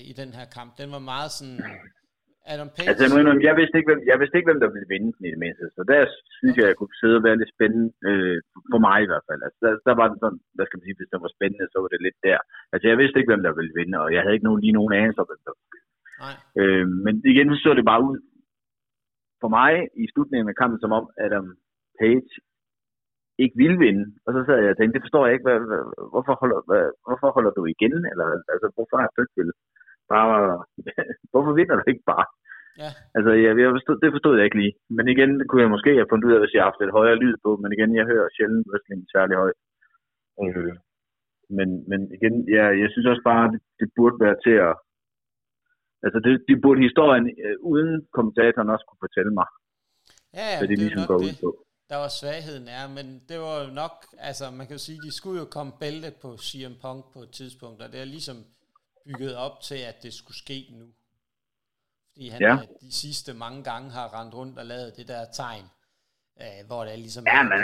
I den her kamp. Den var meget sådan... Adam Page. Altså, jeg vidste ikke, hvem der ville vinde den i det mindste, så der synes jeg kunne sidde og være lidt spændende, for mig i hvert fald. Altså, der var den sådan, hvad skal man sige, hvis det var spændende, så var det lidt der. Altså, jeg vidste ikke, hvem der ville vinde, og jeg havde ikke nogen anelse om, hvem der ville vinde. Nej. Men igen, så det bare ud for mig i slutningen af kampen, som om Adam Page ikke ville vinde, og så sad jeg og tænkte, det forstår jeg ikke, hvorfor holder du igen, eller altså, hvorfor har du ikke ville? Hvorfor vinder du ikke bare? Ja. Altså, det forstod jeg ikke lige. Men igen, kunne jeg måske have fundet ud af, hvis jeg har haft et højere lyd på, men igen, jeg hører sjældent wrestling særlig højt. Okay. Men igen, jeg synes også bare, det burde være til at... Altså, det burde historien uden kommentatoren også kunne fortælle mig. Ja, ja, det ligesom går ud på. Der var svagheden, ja, men det var jo nok... Altså, man kan jo sige, de skulle jo komme bælte på CM Punk på et tidspunkt, og det er ligesom... bygget op til, at det skulle ske nu. Fordi han de sidste mange gange har rendt rundt og lavet det der tegn, hvor det er ligesom... Ja, men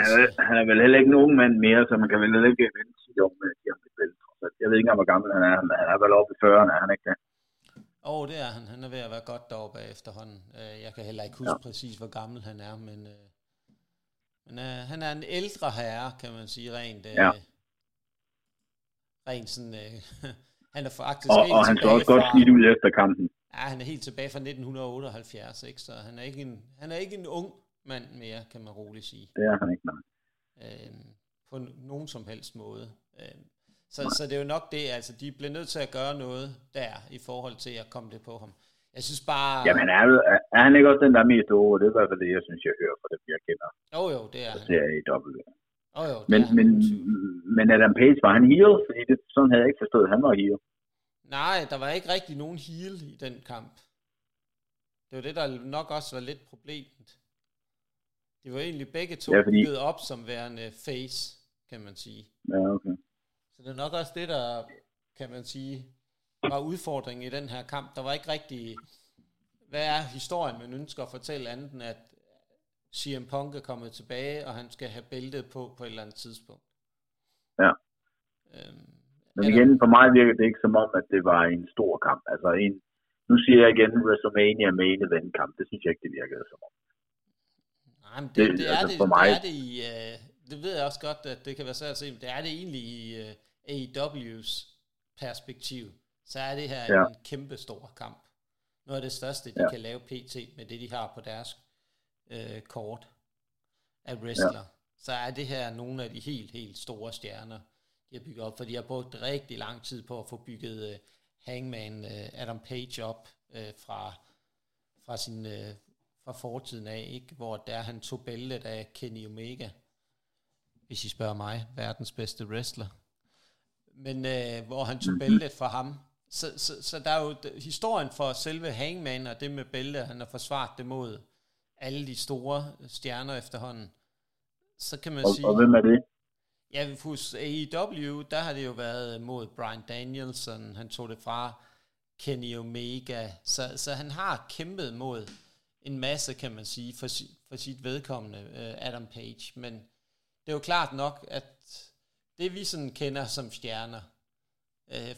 han er vel heller ikke nogen mand mere, så man kan vel heller ikke vente 10 år med det bælte. Jeg ved ikke, hvor gammel han er. Han er vel oppe i 40'erne, er han ikke det? Det er han. Han er ved at være godt deroppe efterhånden. Jeg kan heller ikke huske præcis, hvor gammel han er, men han er en ældre herre, kan man sige, rent sådan... Han er faktisk og han så også godt snidt ud efter kampen. Ja, han er helt tilbage fra 1978, ikke? Så han er ikke en ung mand mere, kan man roligt sige. Det er han ikke, nej. På nogen som helst måde. Så det er jo nok det, altså de bliver nødt til at gøre noget der, i forhold til at komme det på ham. Jeg synes bare... Jamen, er han ikke også den, der er mest over? Det er i hvert fald det, jeg synes, jeg hører fra dem, jeg kender. Jo, det er han. Det er i dobbelt. Men Adam Page, var han heel? Fordi sådan havde jeg ikke forstået, han var heel. Nej, der var ikke rigtig nogen heel i den kamp. Det var det, der nok også var lidt problemet. De var egentlig begge to bygget op som værende face, kan man sige. Ja, okay. Så det er nok også det, der, kan man sige, var udfordringen i den her kamp. Der var ikke rigtig... Hvad er historien, man ønsker at fortælle andet end, at CM Punk er kommet tilbage, og han skal have bæltet på et eller andet tidspunkt. Ja. Men igen, for mig virker det ikke som om, at det var en stor kamp. Altså nu siger jeg igen, WrestleMania med en eventkamp. Det synes jeg ikke, det virkede som om. Nej, men det ved jeg også godt, at det kan være svært at se, men det er det egentlig i AEW's perspektiv. Så er det her en kæmpe stor kamp. Noget af det største, de kan lave PT med det, de har på deres kort af wrestler, så er det her nogle af de helt, helt store stjerner, de har bygget op, for de har brugt rigtig lang tid på at få bygget Hangman Adam Page op fra fortiden af, ikke? Hvor der han tog bæltet af Kenny Omega, hvis I spørger mig, verdens bedste wrestler, men hvor han tog bæltet fra ham, så der er jo historien for selve Hangman og det med bæltet, han har forsvaret det mod alle de store stjerner efterhånden, så kan man sige... Og hvem er det? Ja, hos AEW, der har det jo været mod Brian Danielson, han tog det fra Kenny Omega, så han har kæmpet mod en masse, kan man sige, for sit vedkommende, Adam Page, men det er jo klart nok, at det vi sådan kender som stjerner,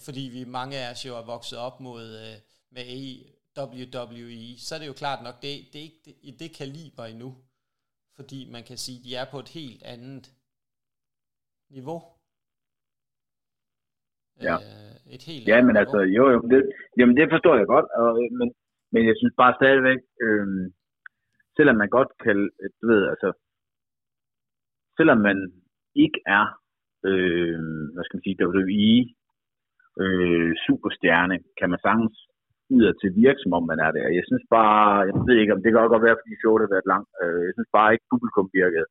fordi vi mange af os jo er vokset op med WWE, så er det jo klart nok, det er ikke i det kaliber endnu, fordi man kan sige, at de er på et helt andet niveau. Ja, men niveau. Altså, jo, det forstår jeg godt, men jeg synes bare stadigvæk, selvom man godt kan, du ved, altså, selvom man ikke er, hvad skal man sige, WWE, superstjerne, kan man sagtens ud til virke, som om man er der. Jeg synes bare, jeg ved ikke, om det kan godt være, fordi showet har været langt. Jeg synes bare ikke, publikum virkede.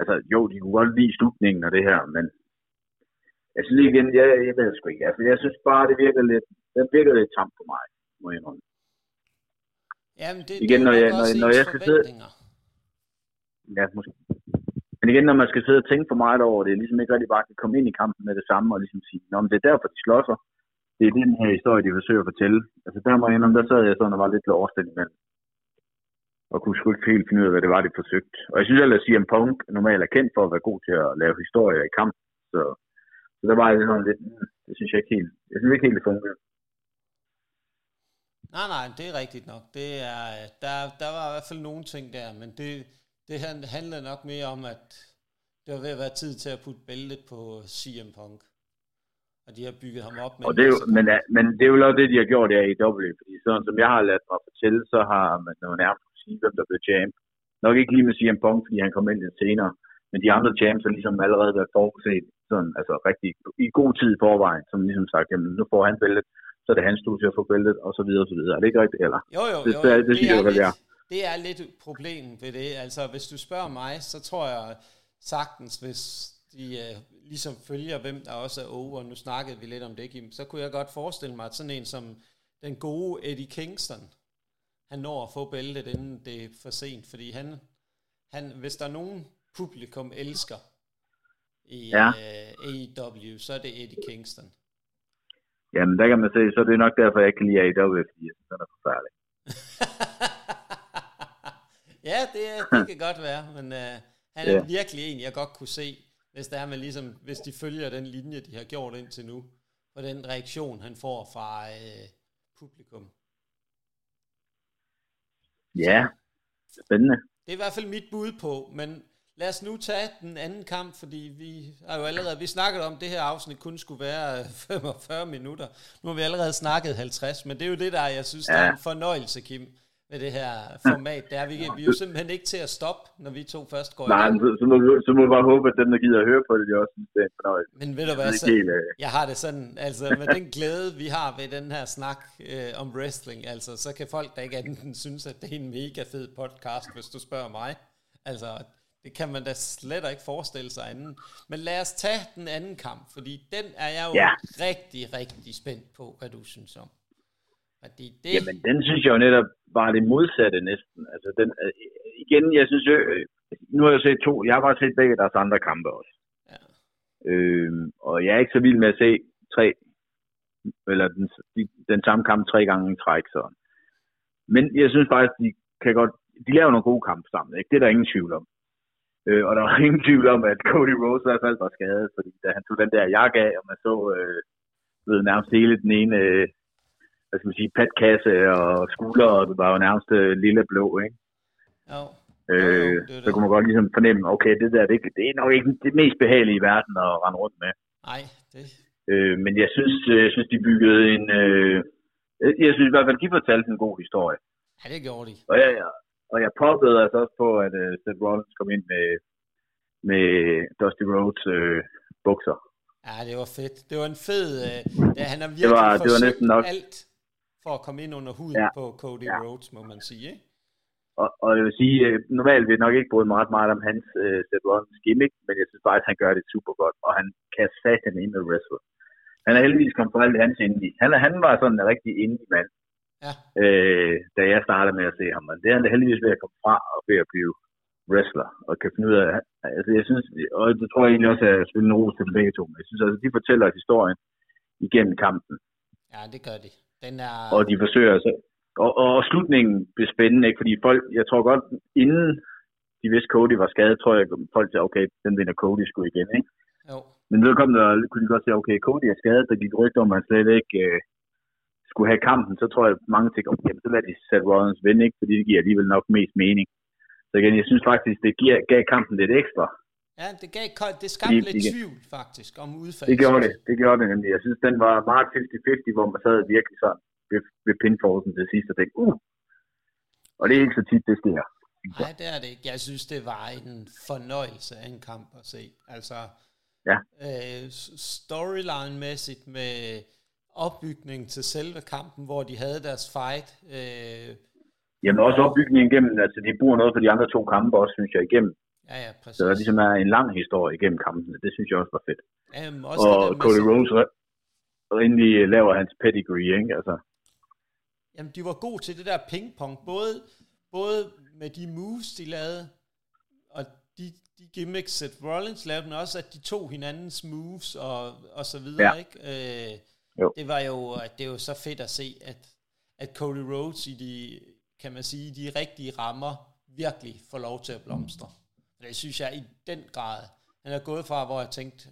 Altså, jo, de kunne godt lide slutningen og det her, men jeg synes igen, jeg ved sgu ikke. Altså, jeg synes bare, det virker lidt, tamt for mig, må jeg indrømme. Jamen, det igen, er jo også ens forventninger. Ja, måske. Men igen, når man skal sidde og tænke for meget over det, er ligesom ikke rigtig bare kan komme ind i kampen med det samme, og ligesom sige, nå, men det er derfor, de slår sig. Det er den her historie, de forsøger at fortælle. Altså der må jeg indrømme, der sad jeg sådan og var lidt overstillet imellem. Og kunne sgu ikke helt finde ud af, hvad det var, de forsøgte. Og jeg synes ellers, at CM Punk normalt er kendt for at være god til at lave historier i kamp. Så der var jeg sådan lidt, det synes jeg ikke helt. Jeg synes ikke helt, det fungerede. Nej, det er rigtigt nok. Det er, der var i hvert fald nogle ting der, men det handlede nok mere om, at det var ved at være tid til at putte bæltet på CM Punk. Og de har bygget ham op med... Og det er jo, men det er jo også det, de har gjort i AEW, fordi sådan som jeg har ladt mig fortælle, så har man jo nærmest kunne sige, hvem der blev champ. Nok ikke lige med CM Punk, fordi han kom ind lidt senere, men de andre champs har ligesom allerede været forudset sådan, altså rigtig i god tid i forvejen, som ligesom sagt, jamen nu får han bæltet, så er det hans studie at få bæltet, og så videre, og så videre. Er det ikke rigtigt, eller? Jo. Det er lidt problemet ved det. Altså, hvis du spørger mig, så tror jeg sagtens, hvis de ligesom følger, hvem der også er over, nu snakkede vi lidt om det, Kim, så kunne jeg godt forestille mig, at sådan en som den gode Eddie Kingston, han når at få bæltet, inden det er for sent, fordi han hvis der er nogen publikum elsker i AEW, så er det Eddie Kingston. Jamen, der kan man se, så det er nok derfor, jeg ikke kan lide AEW, fordi jeg synes, den er forfærdelig. Ja, det kan godt være, men han er virkelig en, jeg godt kunne se, hvis der er man ligesom, hvis de følger den linje, de har gjort indtil nu, og den reaktion, han får fra publikum. Ja, spændende. Det er i hvert fald mit bud på, men lad os nu tage den anden kamp, fordi vi snakkede om, at det her afsnit kun skulle være 45 minutter. Nu har vi allerede snakket 50, men det er jo det, der jeg synes, der er en fornøjelse, Kim, med det her format. Det er, vi er jo simpelthen ikke til at stoppe, når vi to først går i gang. Nej, så må vi bare håbe, at dem, der gider at høre på det, de også synes, det er en fornøjelse. Men ved du hvad, jeg har det sådan, altså med den glæde, vi har ved den her snak om wrestling, altså så kan folk da ikke enten synes, at det er en mega fed podcast, hvis du spørger mig. Altså... Det kan man da slet ikke forestille sig anden. Men lad os tage den anden kamp, fordi den er jeg jo rigtig, rigtig spændt på, hvad du synes om. Fordi det... Jamen, den synes jeg jo netop var det modsatte næsten. Altså, den, igen, jeg synes jo, nu har jeg set to, jeg har bare set begge deres andre kampe også. Ja. Og jeg er ikke så vild med at se den samme kamp 3 gange i træk, sådan. Men jeg synes faktisk, de laver nogle gode kampe sammen, ikke? Det er der ingen tvivl om. Og der var ingen tvivl om, at Cody Rhodes i hvert fald var skadet, fordi da han tog den der jakke af, og man så nærmest hele den ene, hvad skal man sige, patkasse og skulder, og det var jo nærmest lille blå, ikke? Så kunne man godt ligesom fornemme, okay, det der, det er nok ikke det mest behagelige i verden at rende rundt med. Nej, det... men jeg synes, de byggede en... jeg synes i hvert fald, de fortalte en god historie. Ja, det gjorde de. Og ja. Og jeg påbedede altså også på, at Seth Rollins kom ind med Dusty Rhodes bukser. Ja, det var fedt. Det var en fed... han har virkelig forsøgt nok... alt for at komme ind under huden på Cody Rhodes, må man sige. Ikke? Og jeg vil sige, normalt vil jeg nok ikke bryde mig ret meget om hans Seth Rollins gimmick, men jeg synes bare, at han gør det super godt, og han kan satan ind med wrestler. Han er heldigvis kommet for alt hans indie. Han var sådan en rigtig indie mand. Ja. Da jeg startede med at se ham, men det er han heldigvis ved at komme fra og ved at blive wrestler og kan finde ud af, altså jeg synes, og det tror jeg egentlig også er selvfølgelig en ros til dem begge to, men jeg synes altså, de fortæller historien igennem kampen. Ja, det gør de. Og de forsøger så, og slutningen bliver spændende, ikke? Fordi folk, jeg tror godt, inden de vidste Cody var skadet, tror jeg, folk sagde, okay, den vinder Cody sgu igen, ikke? Jo. Men nu kom der, kunne de godt sige, okay, Cody er skadet, der gik rygter om, han slet ikke... skulle have kampen, så tror jeg, at mange tænker, okay, så lader de Seth Rollins vinde, ikke? Fordi det giver alligevel nok mest mening. Så igen, jeg synes faktisk, det gav kampen lidt ekstra. Ja, det skabte lidt tvivl, faktisk, om udfaldet. Det gjorde det nemlig. Jeg synes, den var meget 50-50, hvor man sad virkelig sådan ved pinforsen til sidst og tænkte, Og det er ikke så tit, det sker. Nej, det er det ikke. Jeg synes, det var en fornøjelse af en kamp at se. Altså, storyline-mæssigt med... opbygning til selve kampen, hvor de havde deres fight. Jamen også opbygningen igennem, altså de bruger noget for de andre to kampe også, synes jeg, igennem. Ja, præcis. Så der ligesom er en lang historie igennem kampen, det synes jeg også var fedt. Også og Cody Rhodes endelig laver hans pedigree, ikke? Altså. Jamen de var gode til det der pingpong, både med de moves, de lavede, og de gimmicks, Seth Rollins lavede, men også at de tog hinandens moves og så videre, ikke? Jo. Det var jo så fedt at se, at Cody Rhodes i de, kan man sige, de rigtige rammer virkelig får lov til at blomstre. Det synes jeg i den grad. Han er gået fra, hvor jeg tænkte,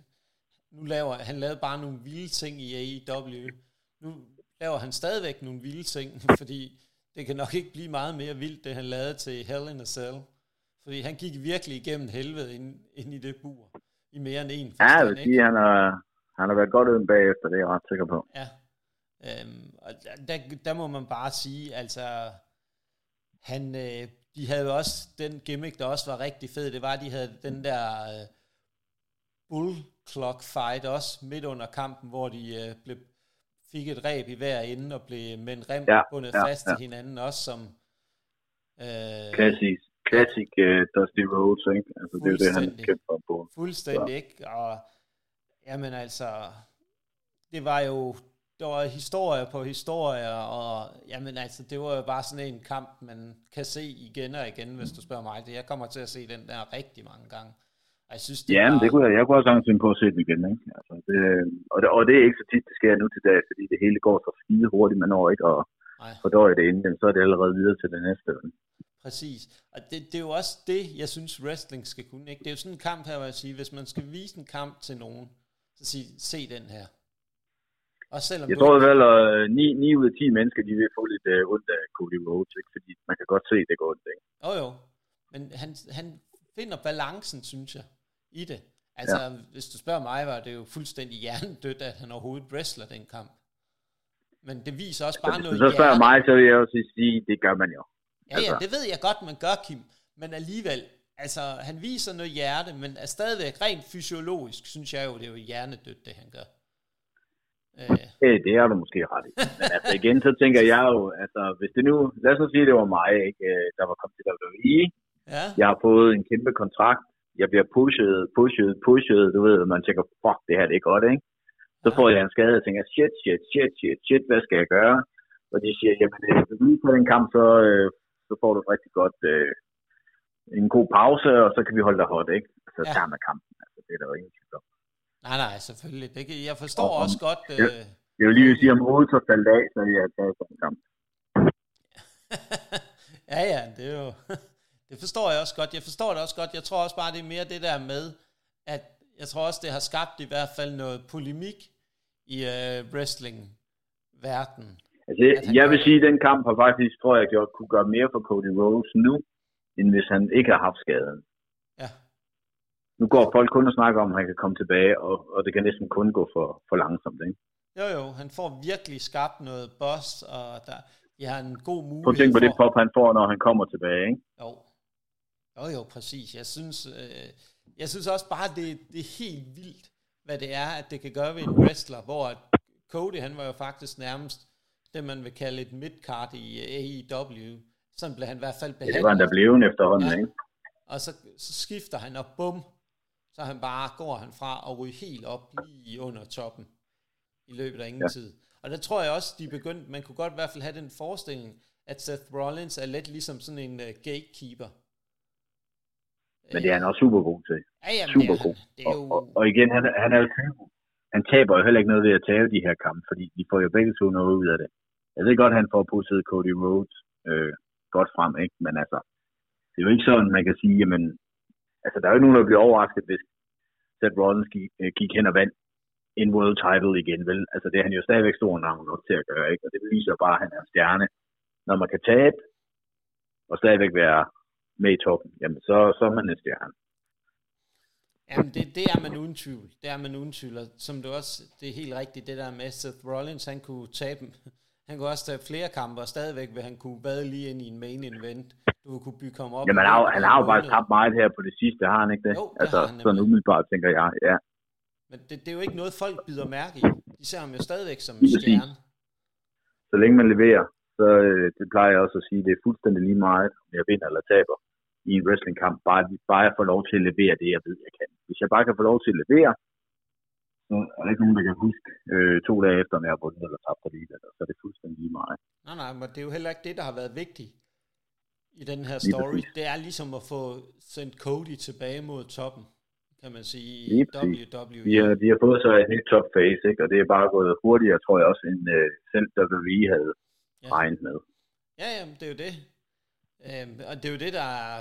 han lavede bare nogle vilde ting i AEW. Nu laver han stadigvæk nogle vilde ting, fordi det kan nok ikke blive meget mere vildt, det han lavede til Hell in a Cell. Fordi han gik virkelig igennem helvede ind i det bur, i mere end en. Ja, jeg vil sige, han har været godt uden bagefter, det er jeg ret sikker på. Ja, og der må man bare sige, altså, han, de havde jo også den gimmick, der også var rigtig fed, det var, at de havde den der bull clock fight også, midt under kampen, hvor de fik et reb i hver ende, og blev med en rem bundet fast til hinanden også, som... Klassik Dusty Rhodes, ikke? Altså, det er jo det, han kæmper på. Fuldstændig, så. Ikke? Og, jamen altså, det var jo... Der var historier på historier, og jamen altså, det var jo bare sådan en kamp, man kan se igen og igen, hvis du spørger mig. Jeg kommer til at se den der rigtig mange gange. Og jeg synes, det jamen, var... jeg kunne også sagtens på at se den igen, ikke? Altså, det er ikke så tit, det sker nu til dag, fordi det hele går så skide hurtigt, man når ikke, og fordøjer det inden, så er det allerede videre til det næste. Præcis. Og det er jo også det, jeg synes, wrestling skal kunne, ikke? Det er jo sådan en kamp her, hvor jeg siger, hvis man skal vise en kamp til nogen, så sige, se den her. Og selvom jeg tror vel, at 9 ud af 10 mennesker, de vil få lidt ondt af Cody Rhodes, ikke? Fordi man kan godt se, at det går ondt, ikke? Jo. Men han finder balancen, synes jeg, i det. Altså, hvis du spørger mig, var det jo fuldstændig hjernedødt, at han overhovedet wrestler den kamp. Men det viser også bare noget. Hvis du så spørger mig, så vil jeg jo sige, det gør man jo. Ja, altså. Ja, det ved jeg godt, man gør, Kim. Men alligevel, altså, han viser noget hjerte, men er stadigvæk rent fysiologisk, synes jeg jo, det er jo hjernedødt, det han gør. Det er du måske ret i. Men altså igen, så tænker jeg jo, altså hvis det nu, lad os nu sige, det var mig, ikke, der var kommet til WWE. Ja. Jeg har fået en kæmpe kontrakt. Jeg bliver pushet. Du ved, man tænker, fuck, det her det er godt, ikke? Så får jeg en skade og tænker, shit, hvad skal jeg gøre? Og de siger, jamen hvis du lige tager den kamp, så får du rigtig godt en god pause, og så kan vi holde dig hot, ikke? Så tager man kampen. Altså, det er der jo ingen tvivl om. Nej, selvfølgelig. Jeg forstår og, også godt... Jeg vil lige sige, om hovedet så faldt af, så jeg er på en kamp. Ja, det er jo... Det forstår jeg også godt. Jeg forstår det også godt. Jeg tror også bare, det er mere det der med, at jeg tror også, det har skabt i hvert fald noget polemik i wrestling-verden. Altså, jeg vil sige, at den kamp har faktisk, tror jeg, gjort, kunne gøre mere for Cody Rhodes nu, end hvis han ikke har haft skaden. Ja. Nu går folk kun og snakker om, at han kan komme tilbage, og det kan næsten kun gå for langsomt, ikke? Jo, han får virkelig skabt noget boss, og de har en god mulighed. Prøv at tænke på det pop, han får, når han kommer tilbage, ikke? Jo, præcis. Jeg synes også bare, det er helt vildt, hvad det er, at det kan gøre ved en wrestler, hvor Cody, han var jo faktisk nærmest det, man vil kalde et midcard i AEW. Sådan blev han i hvert fald behandlet. Det var han, der blev efterhånden, ikke? Og så skifter han, og bum, så han bare går han fra og ryger helt op lige under toppen i løbet af ingen tid. Og der tror jeg også, de begyndte, man kunne godt i hvert fald have den forestilling, at Seth Rollins er lidt ligesom sådan en gatekeeper. Men det er han også super god til. Ja, super god. Og igen, han er jo typen. Han taber jo heller ikke noget ved at tage de her kampe, fordi de får jo begge to noget ud af det. Jeg ved godt, han får pusset Cody Rhodes godt frem, ikke? Men altså, det er jo ikke sådan, man kan sige, jamen, altså, der er jo ikke nogen, der bliver overrasket, hvis Seth Rollins gik hen og vandt en world title igen, vel? Altså, det er han jo stadigvæk stor navn nok til at gøre, ikke? Og det viser bare, at han er en stjerne. Når man kan tabe og stadigvæk være med i toppen, jamen, så er man en stjerne. Jamen, det er man uden tvivl. Det er man uden tvivl, og som det også, det er helt rigtigt, det der med Seth Rollins, han kunne tabe dem. Han kunne også tage flere kampe, og stadigvæk vil han kunne bade lige ind i en main event. Du vil kunne bygge ham op. Jamen, han har jo bare tabt meget her på det sidste, har han ikke det? Jo, det altså, han sådan umiddelbart, tænker jeg, ja. Men det er jo ikke noget, folk bider mærke i. De ser ham jo stadigvæk som en stjerne. Så længe man leverer, så det plejer jeg også at sige, det er fuldstændig lige meget, om jeg vinder eller taber i en wrestlingkamp. Bare jeg får lov til at levere det, jeg ved, jeg kan. Hvis jeg bare kan få lov til at levere, så er der ikke nogen, der kan huske 2 dage efter, når jeg har vundet eller tabt alligevel, så er det fuldstændig lige meget. Nej, men det er jo heller ikke det, der har været vigtigt i den her story. Det er ligesom at få sendt Cody tilbage mod toppen, kan man sige, i WWE. Ja, de har fået så et nyt top face, ikke? Og det er bare gået hurtigere, tror jeg også, end selv WWE havde regnet med. Ja, jamen, det er jo det. Og det er jo det, der er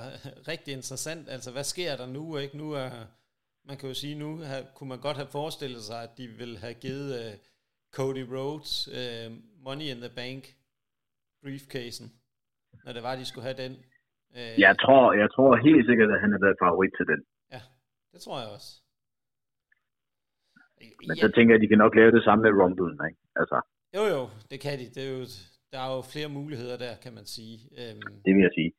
rigtig interessant. Altså, hvad sker der nu, ikke? Nu er... Man kan jo sige, nu kunne man godt have forestillet sig, at de ville have givet Cody Rhodes Money in the Bank briefcasen, når det var, de skulle have den. Jeg tror helt sikkert, at han har været favorit til den. Ja, det tror jeg også. Men så tænker jeg, at de kan nok lave det samme med Rumblen, ikke? Altså. Jo, det kan de. Det er jo, der er jo flere muligheder der, kan man sige. Det vil jeg sige.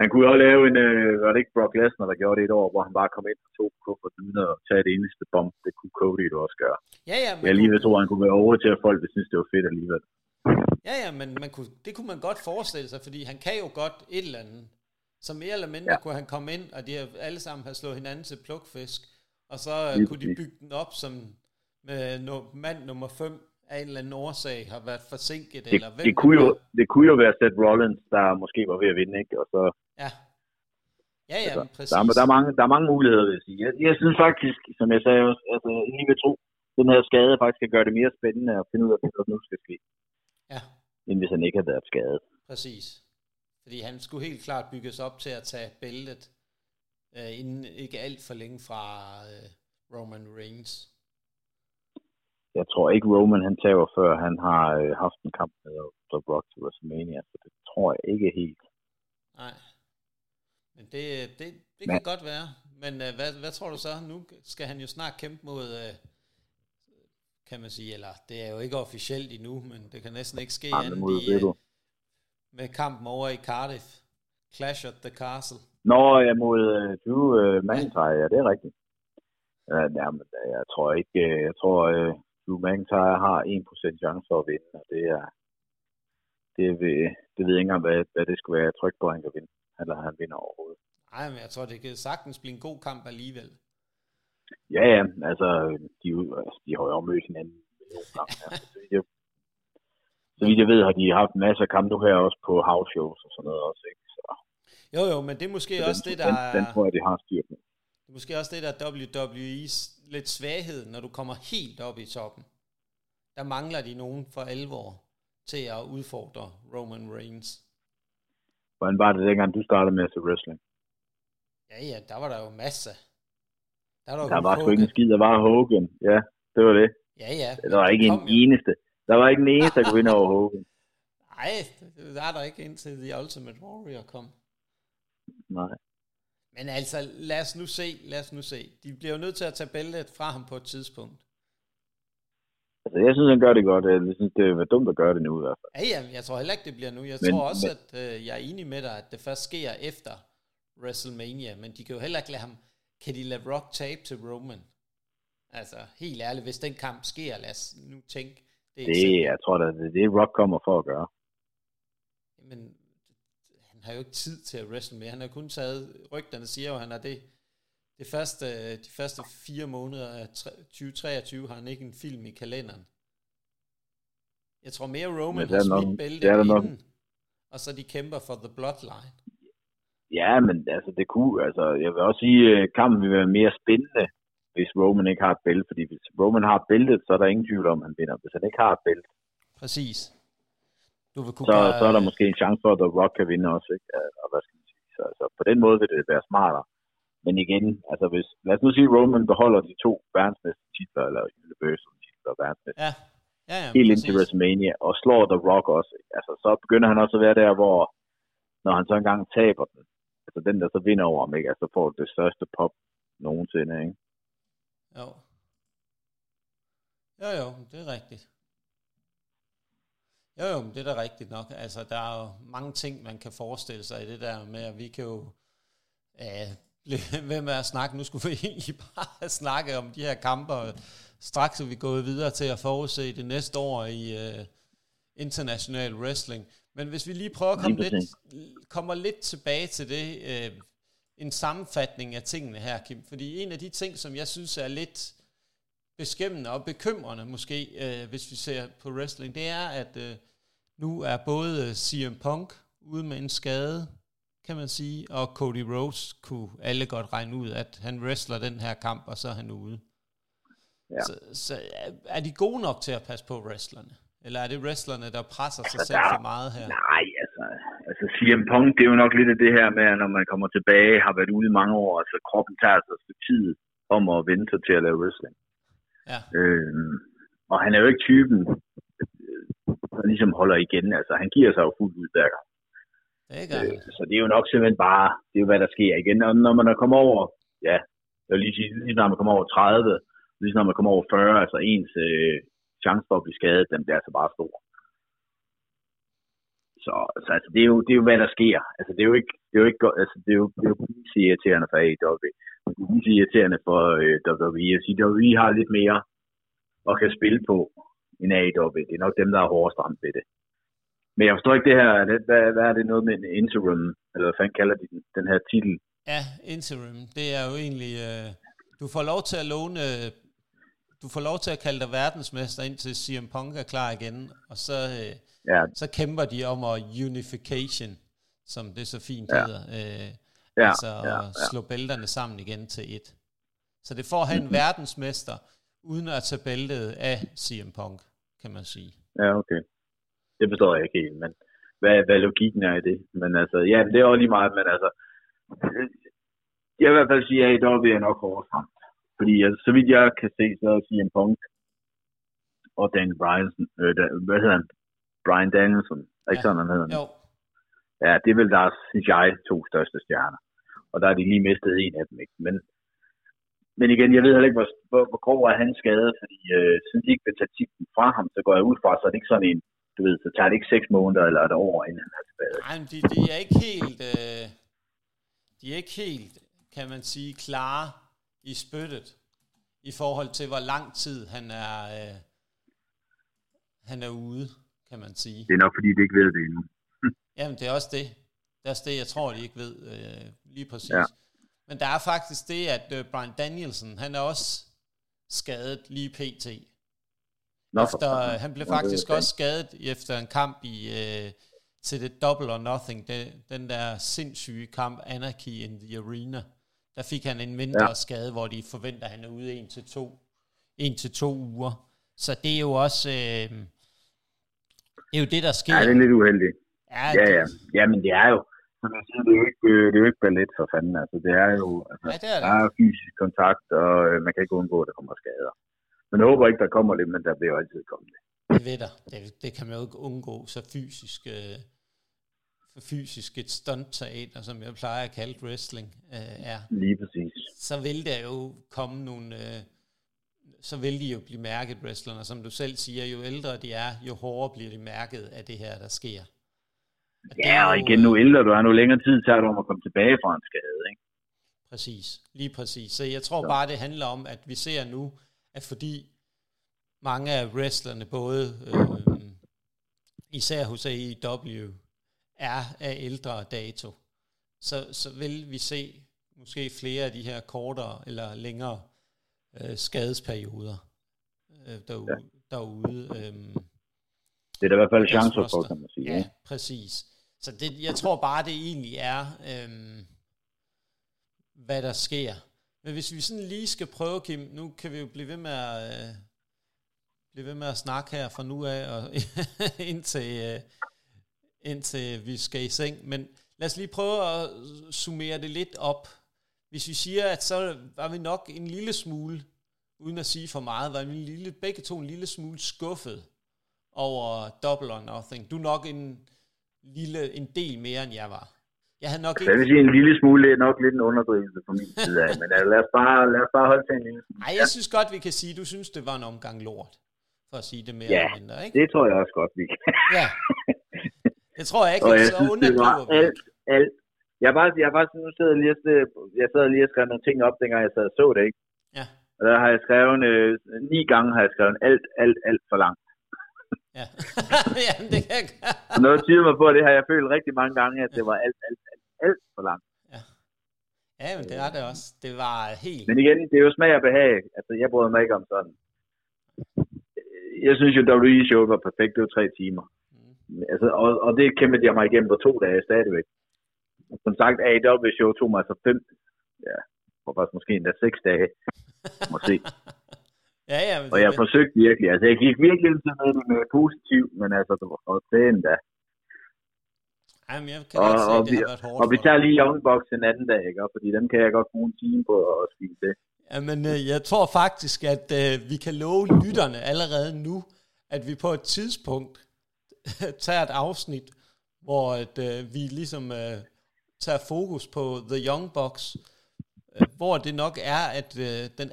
Han kunne jo lave en, var det ikke Brock Lesnar, der gjorde det et år, hvor han bare kom ind og tog kuffert uden at tage det eneste bomb. Det kunne Cody jo også gøre. Ja, men jeg alligevel tror, han kunne være over til, at folk ville synes, det var fedt alligevel. Ja, men det kunne man godt forestille sig, fordi han kan jo godt et eller andet. Som mere eller mindre kunne han komme ind, og de alle sammen havde slået hinanden til plukfisk, og så kunne de bygge den op som med mand nummer 5 af en eller anden årsag har været forsinket. Det kunne jo være Seth Rollins, der måske var ved at vinde, ikke? Og så, ja, altså, præcis. Der er mange muligheder, vil jeg sige. Jeg synes faktisk, som jeg sagde også, at lige ved tro, den her skade faktisk kan gøre det mere spændende at finde ud af, hvad der nu skal ske. Ja. End hvis han ikke har været skadet. Præcis. Fordi han skulle helt klart bygges op til at tage bæltet inden ikke alt for længe fra Roman Reigns. Jeg tror ikke, Roman han taber, før han har haft en kamp med The Rock til WrestleMania, så det tror jeg ikke helt. Nej. Men det kan godt være. Men hvad tror du så? Nu skal han jo snart kæmpe mod, kan man sige, eller det er jo ikke officielt endnu, men det kan næsten ikke ske andet med kampen over i Cardiff. Clash at the Castle. Nå, ja, mod McIntyre, ja, det er rigtigt. Ja, men jeg tror ikke, Drew McIntyre har 1% chance for at vinde, og det ved jeg ikke engang, hvad det skulle være tryk på, at han kan vinde, eller han vinder overhovedet. Nej, men jeg tror, det kan sagtens blive en god kamp alligevel. Ja, altså, de har jo mødt hinanden. Så vidt jeg ved, har de haft masser af kamp nu her også på house shows og sådan noget også, ikke? Så. Jo, men det er måske så også det, der... Den tror jeg, de har styrt med. Det er måske også det, der er WWE's lidt svaghed, når du kommer helt op i toppen. Der mangler de nogen for alvor til at udfordre Roman Reigns. Hvordan var det dengang, du startede med at se wrestling? Ja, der var der jo masser. Der var sgu ikke en skid, der var Hogan. Ja, det var det. Ja. Der var ikke en eneste, der kunne vinde over Hogan. Nej, der var der ikke indtil The Ultimate Warrior kom. Nej. Men altså, lad os nu se. De bliver jo nødt til at tage bæltet fra ham på et tidspunkt. Altså, jeg synes, han gør det godt. Jeg synes, det er dumt at gøre det nu i hvert fald. Ja, jeg tror heller ikke, det bliver nu. Jeg tror også, at jeg er enig med dig, at det først sker efter WrestleMania. Men de kan jo heller ikke lade ham... Kan de lade Rock tabe til Roman? Altså, helt ærligt, hvis den kamp sker, lad os nu tænke... Jeg tror da, det er det, Rock kommer for at gøre. Men... Han har jo ikke tid til at wrestle med. Han har kun taget... Rygterne siger jo, han har de første 4 måneder af 2023 har han ikke en film i kalenderen. Jeg tror mere, Roman har smidt bælte inden, og så de kæmper for The Bloodline. Ja, men altså, det kunne... Altså, jeg vil også sige, kampen vil være mere spændende, hvis Roman ikke har et bælte. Fordi hvis Roman har bæltet, så er der ingen tvivl om, han vinder. Hvis han ikke har et bælte... Præcis. Så er der måske en chance for, at The Rock kan vinde også, ikke? Og hvad skal man sige? Så altså, på den måde vil det være smartere. Men igen, altså hvis, lad os nu sige, at Roman beholder de 2 verdensmestertitler, eller Universal titler, verdensmestertitler, helt indtil WrestleMania, og slår The Rock også. Altså, så begynder han også at være der, hvor, når han så engang taber den, altså den, der så vinder over ham, ikke? Altså får det største pop nogensinde, ikke? Jo, det er rigtigt. Jo, men det er da rigtigt nok. Altså, der er jo mange ting, man kan forestille sig i det der med, at vi kan jo blive ved med at snakke. Nu skulle vi egentlig bare snakke om de her kamper. Straks er vi gået videre til at forudse det næste år i international wrestling. Men hvis vi lige prøver at komme lidt tilbage til det, en sammenfatning af tingene her, Kim. Fordi en af de ting, som jeg synes er lidt... beskæmmende og bekymrende måske, hvis vi ser på wrestling, det er, at nu er både CM Punk ude med en skade, kan man sige, og Cody Rhodes kunne alle godt regne ud, at han wrestler den her kamp, og så er han ude. Ja. Så er de gode nok til at passe på wrestlerne? Eller er det wrestlerne, der presser sig selv for meget her? Nej, altså CM Punk, det er jo nok lidt af det her med, at når man kommer tilbage, har været ude i mange år, så altså, kroppen tager sig for tid om at vente sig til at lave wrestling. Ja. Og han er jo ikke typen, og ligesom holder igen. Altså, han giver sig jo fuldt ud der. Så det er jo nok simpelthen bare, det er jo hvad der sker igen. Og når man kommer over, ja, jeg vil lige sige, lige når man kommer over 30, lige når man kommer over 40, altså ens chance for at blive skadet, den bliver altså bare stor. Så altså, det er jo hvad der sker. Altså det er jo ikke godt, altså det er jo lige irriterende for AEW. Det er lige irriterende for WWE. Jeg siger, WWE har lidt mere og kan spille på end AEW. Det er nok dem, der er hårdest ramt ved det. Men jeg forstår ikke det her, hvad er det noget med en interim, eller hvad fanden kalder de den her titel? Ja, interim, det er jo egentlig, du får lov til at låne, du får lov til at kalde dig verdensmester, indtil CM Punk er klar igen, og så, så kæmper de om at unification, som det så fint hedder, altså at slå bælterne sammen igen til et. Så det får han verdensmester, uden at tage bæltet af CM Punk, kan man sige. Ja, okay. Det forstår jeg ikke helt, men hvad logikken er i det? Men altså, ja, det er også lige meget, men altså, jeg vil i hvert fald sige, at AEW er nok hårdest ramt. Fordi altså, så vidt jeg kan se, så er CM Punk og Dan Bryanson, hvad hedder han? Brian Danielson, ikke sådan, han hedder han? Jo. Ja, det er vel deres, synes jeg, to største stjerner. Og der er de lige mistet en af dem, ikke? Men igen, jeg ved heller ikke, hvor grov er han skadet, fordi siden de ikke vil tage titlen fra ham, så går jeg ud fra, så er det ikke sådan en, du ved, så tager det ikke 6 måneder eller et år, inden han er tilbage. Nej, men de er ikke helt, kan man sige, klare i spyttet, i forhold til, hvor lang tid han er ude, kan man sige. Det er nok, fordi de ikke ved det endnu. Jamen, det er også det. Det er også det, jeg tror, de ikke ved lige præcis. Ja. Men der er faktisk det, at Brian Danielson, han er også skadet lige pt. Efter, han blev faktisk også skadet efter en kamp til det Double or Nothing, den der sindssyge kamp, Anarchy in the Arena. Der fik han en mindre skade, hvor de forventer, at han er ude 1-2 uger. Så det er jo også det er jo det, der sker. Ja, det er lidt uheldigt. Ja. Jamen, det er jo. Som jeg siger, det er jo ikke ballet for fanden. Altså, det er jo altså, det er der er fysisk kontakt, og man kan ikke undgå, at der kommer skader. Men jeg håber ikke, der kommer det, men der bliver jo altid kommet det. Det ved der. Det kan man jo ikke undgå, så fysisk et stuntteater, som jeg plejer at kalde wrestling, er. Lige præcis. Så vil der jo komme nogle... så vil de jo blive mærket, wrestlerne. Som du selv siger, jo ældre de er, jo hårdere bliver de mærket af det her, der sker. Ja, og igen, nu ældre du er, nu længere tid tager du om at komme tilbage fra en skade, ikke? Præcis, lige præcis. Så jeg tror bare, det handler om, at vi ser nu, at fordi mange af wrestlerne, både især hos AEW, er af ældre dato, så vil vi se måske flere af de her kortere eller længere skadesperioder derude. Det er der i hvert fald chancer for, kan man sige. Ja, præcis. Så det, jeg tror bare, det egentlig er, hvad der sker. Men hvis vi sådan lige skal prøve, Kim, nu kan vi jo blive ved med at snakke her fra nu af, og indtil vi skal i seng. Men lad os lige prøve at summere det lidt op. Hvis vi siger, at så var vi nok en lille smule, uden at sige for meget, var vi begge to en lille smule skuffet over Double or Nothing. Du er nok en del mere, end jeg var. Jeg havde nok ikke... Jeg vil sige, en lille smule er nok lidt en underdrivelse fra min side af, men lad os bare holde til en lille smule. Ej, jeg synes godt, vi kan sige, du synes, det var en omgang lort, for at sige det mere eller mindre, ikke? Det tror jeg også godt, vi kan. Ja, det tror jeg ikke, og jeg så underdriver vi ikke. Alt. Jeg sad lige og skrev nogle ting op, dengang jeg sad og så det, ikke? Ja. Og der har jeg skrevet, 9 gange har jeg skrevet alt for langt. Ja. Jamen, det kan jeg gøre. Noget tyder mig på, det har jeg følt rigtig mange gange, at det var alt for langt. Ja. Ja, men det var det også. Det var helt... Men igen, det er jo smag og behag. Altså, jeg brød mig ikke om sådan. Jeg synes jo, WWE-showet var perfekt. Det var 3 timer. Altså, og det kæmpede jeg mig igennem på 2 dage stadigvæk. Som sagt, AEW-showet tog mig altså 5. Ja, faktisk måske endda 6 dage. Må se. Ja, og jeg forsøgte virkelig, altså jeg gik virkelig sådan noget positiv, men altså det var også det endda. Jamen, jeg kan godt se, det har været hårdt. Og vi tager lige Youngbox en anden dag, ikke? Fordi dem kan jeg godt bruge en time på at spise det. Jamen, jeg tror faktisk, at vi kan love lytterne allerede nu, at vi på et tidspunkt tager et afsnit, hvor at, vi ligesom tager fokus på The Young Bucks, hvor det nok er, at den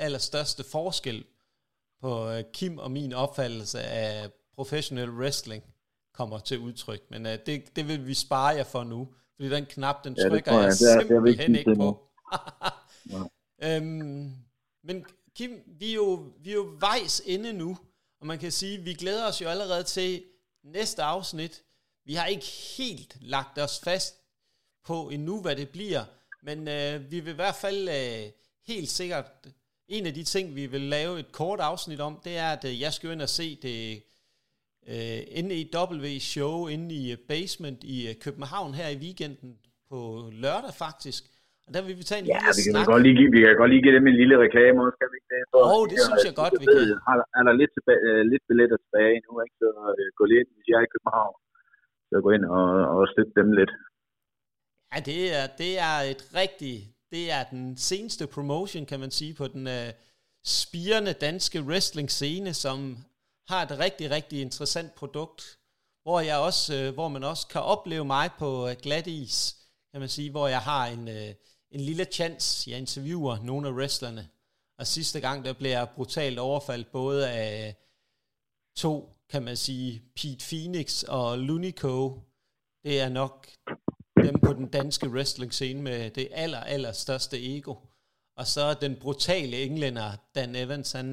aller største forskel på Kim og min opfattelse af professionel wrestling kommer til udtryk. Men det vil vi spare jer for nu, fordi den knap, den trykker jeg simpelthen ikke på. Men Kim, vi er jo vejs inde nu, og man kan sige, vi glæder os jo allerede til næste afsnit. Vi har ikke helt lagt os fast på endnu, hvad det bliver, men vi vil i hvert fald helt sikkert, en af de ting, vi vil lave et kort afsnit om, det er, at jeg skal ind og se det NEW-show inde i Basement i København her i weekenden på lørdag faktisk. Og der vil vi tage en lille snak. Vi kan godt lige give dem en lille reklame også, kan vi ikke det? Det synes jeg godt, vi kan. Er der lidt billetter tilbage endnu, ikke? Så gå lige ind, hvis jeg er i København. Så gå ind og støtte dem lidt. Ja, det er et rigtigt... Det er den seneste promotion, kan man sige, på den spirende danske wrestling-scene, som har et rigtig, rigtig interessant produkt, hvor jeg også, hvor man også kan opleve mig på glat is, kan man sige, hvor jeg har en lille chance, jeg interviewer nogle af wrestlerne. Og sidste gang, der blev jeg brutalt overfaldt både af to, kan man sige, Pete Phoenix og Lunico. Det er nok dem på den danske wrestling scene med det aller største ego. Og så den brutale englænder, Dan Evans, han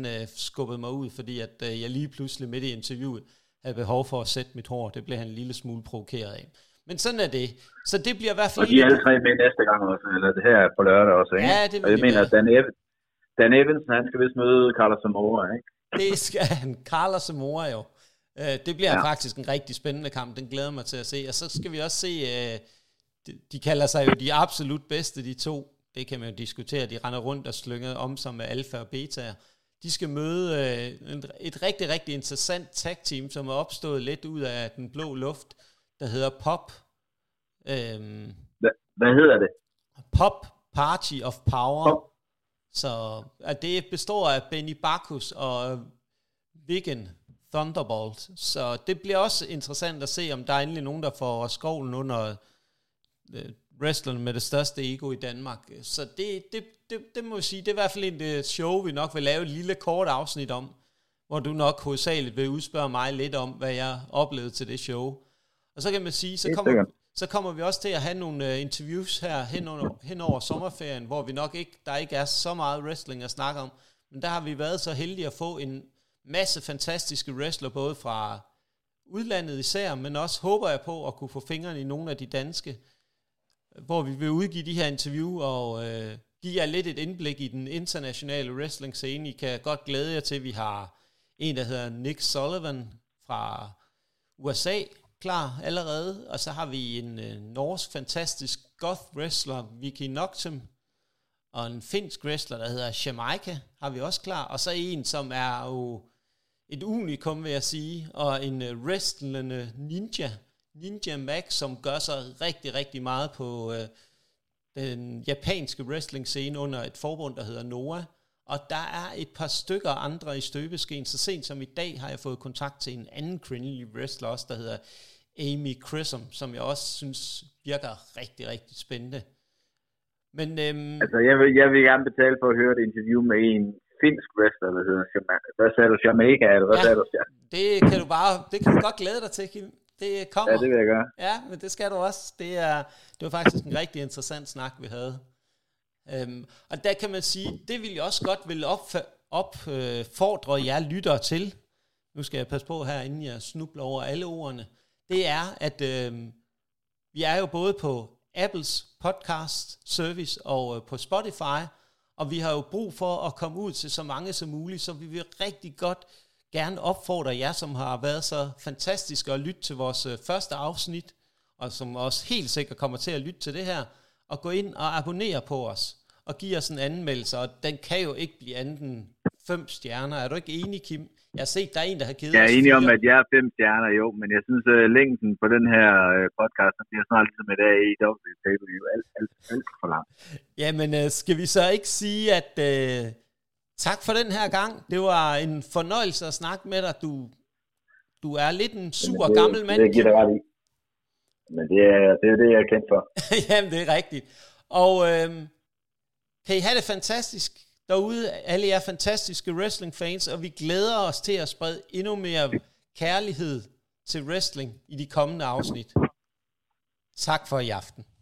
skubbede mig ud, fordi at jeg lige pludselig midt i interviewet havde behov for at sætte mit hår. Det blev han en lille smule provokeret af. Men sådan er det. Så det bliver i hvert fald... Og de er alle tre med næste gang også, eller det her på lørdag også, ikke? Ja, det vil og jeg mener, at Dan Evans, han skal vist møde Carlos Zamora, ikke? Det skal han. Carlos Zamora jo. Det bliver faktisk en rigtig spændende kamp. Den glæder mig til at se. Og så skal vi også se... De kalder sig jo de absolut bedste, de to. Det kan man jo diskutere. De render rundt og slynger om som med alfa og beta. De skal møde et rigtig, rigtig interessant tag-team, som er opstået lidt ud af den blå luft, der hedder Pop. Hvad hedder det? Pop Party of Power. Pop. Så det består af Benny Bacchus og Vigen Thunderbolt. Så det bliver også interessant at se, om der er endelig nogen, der får skovlen under... wrestlerne med det største ego i Danmark. Så det må jeg sige, det er i hvert fald et show, vi nok vil lave et lille kort afsnit om, hvor du nok hovedsageligt vil udspørge mig lidt om, hvad jeg oplevede til det show. Og så kan man sige, så kommer vi også til at have nogle interviews her hen over sommerferien, hvor vi nok ikke, der ikke er så meget wrestling at snakke om, men der har vi været så heldige at få en masse fantastiske wrestlere, både fra udlandet især, men også håber jeg på at kunne få fingrene i nogle af de danske, hvor vi vil udgive de her interview og give jer lidt et indblik i den internationale wrestling scene. I kan godt glæde jer til, at vi har en, der hedder Nick Sullivan fra USA, klar allerede, og så har vi en norsk fantastisk goth wrestler, Vicky Noctem, og en finsk wrestler, der hedder Jamaica, har vi også klar, og så en, som er jo et unikum, vil jeg sige, og en wrestlende ninja Max, som gør sig rigtig, rigtig meget på den japanske wrestling-scene under et forbund, der hedder Noah. Og der er et par stykker andre i støbeskeen. Så sent som i dag har jeg fået kontakt til en anden kvindelig wrestler også, der hedder Amy Chrisom, som jeg også synes virker rigtig, rigtig spændende. Men, altså, jeg vil gerne betale for at høre et interview med en finsk wrestler, der hedder Jamaica. Hvad sagde du, Jamaica? Eller hvad sagde du? Det kan du godt glæde dig til, Kim. Det kommer. Ja, det vil jeg gøre. Ja, men det skal du også. Det var faktisk en rigtig interessant snak, vi havde. Og der kan man sige, det vil jeg også godt vil opfordre jer lyttere til. Nu skal jeg passe på her, inden jeg snubler over alle ordene. Det er, at vi er jo både på Apples podcast service og på Spotify, og vi har jo brug for at komme ud til så mange som muligt, så vi vil rigtig godt gerne opfordre jer, som har været så fantastiske at lytte til vores første afsnit, og som også helt sikkert kommer til at lytte til det her, og gå ind og abonnere på os, og give os en anmeldelse, og den kan jo ikke blive andet end 5 stjerner. Er du ikke enig, Kim? Jeg har set, der er en, der har givet os 4. Jeg er enig om, at jeg er 5 stjerner, jo, men jeg synes, at længden på den her podcast, det er snart ligesom et AEW, alt for langt. Jamen, skal vi så ikke sige, at... Tak for den her gang. Det var en fornøjelse at snakke med dig. Du Du er lidt en sur gammel mand. Det giver det ret i. Men det er det, jeg er kendt for. Jamen, det er rigtigt. Og kan I have det fantastisk derude. Alle jer fantastiske wrestling-fans, og vi glæder os til at sprede endnu mere kærlighed til wrestling i de kommende afsnit. Tak for i aften.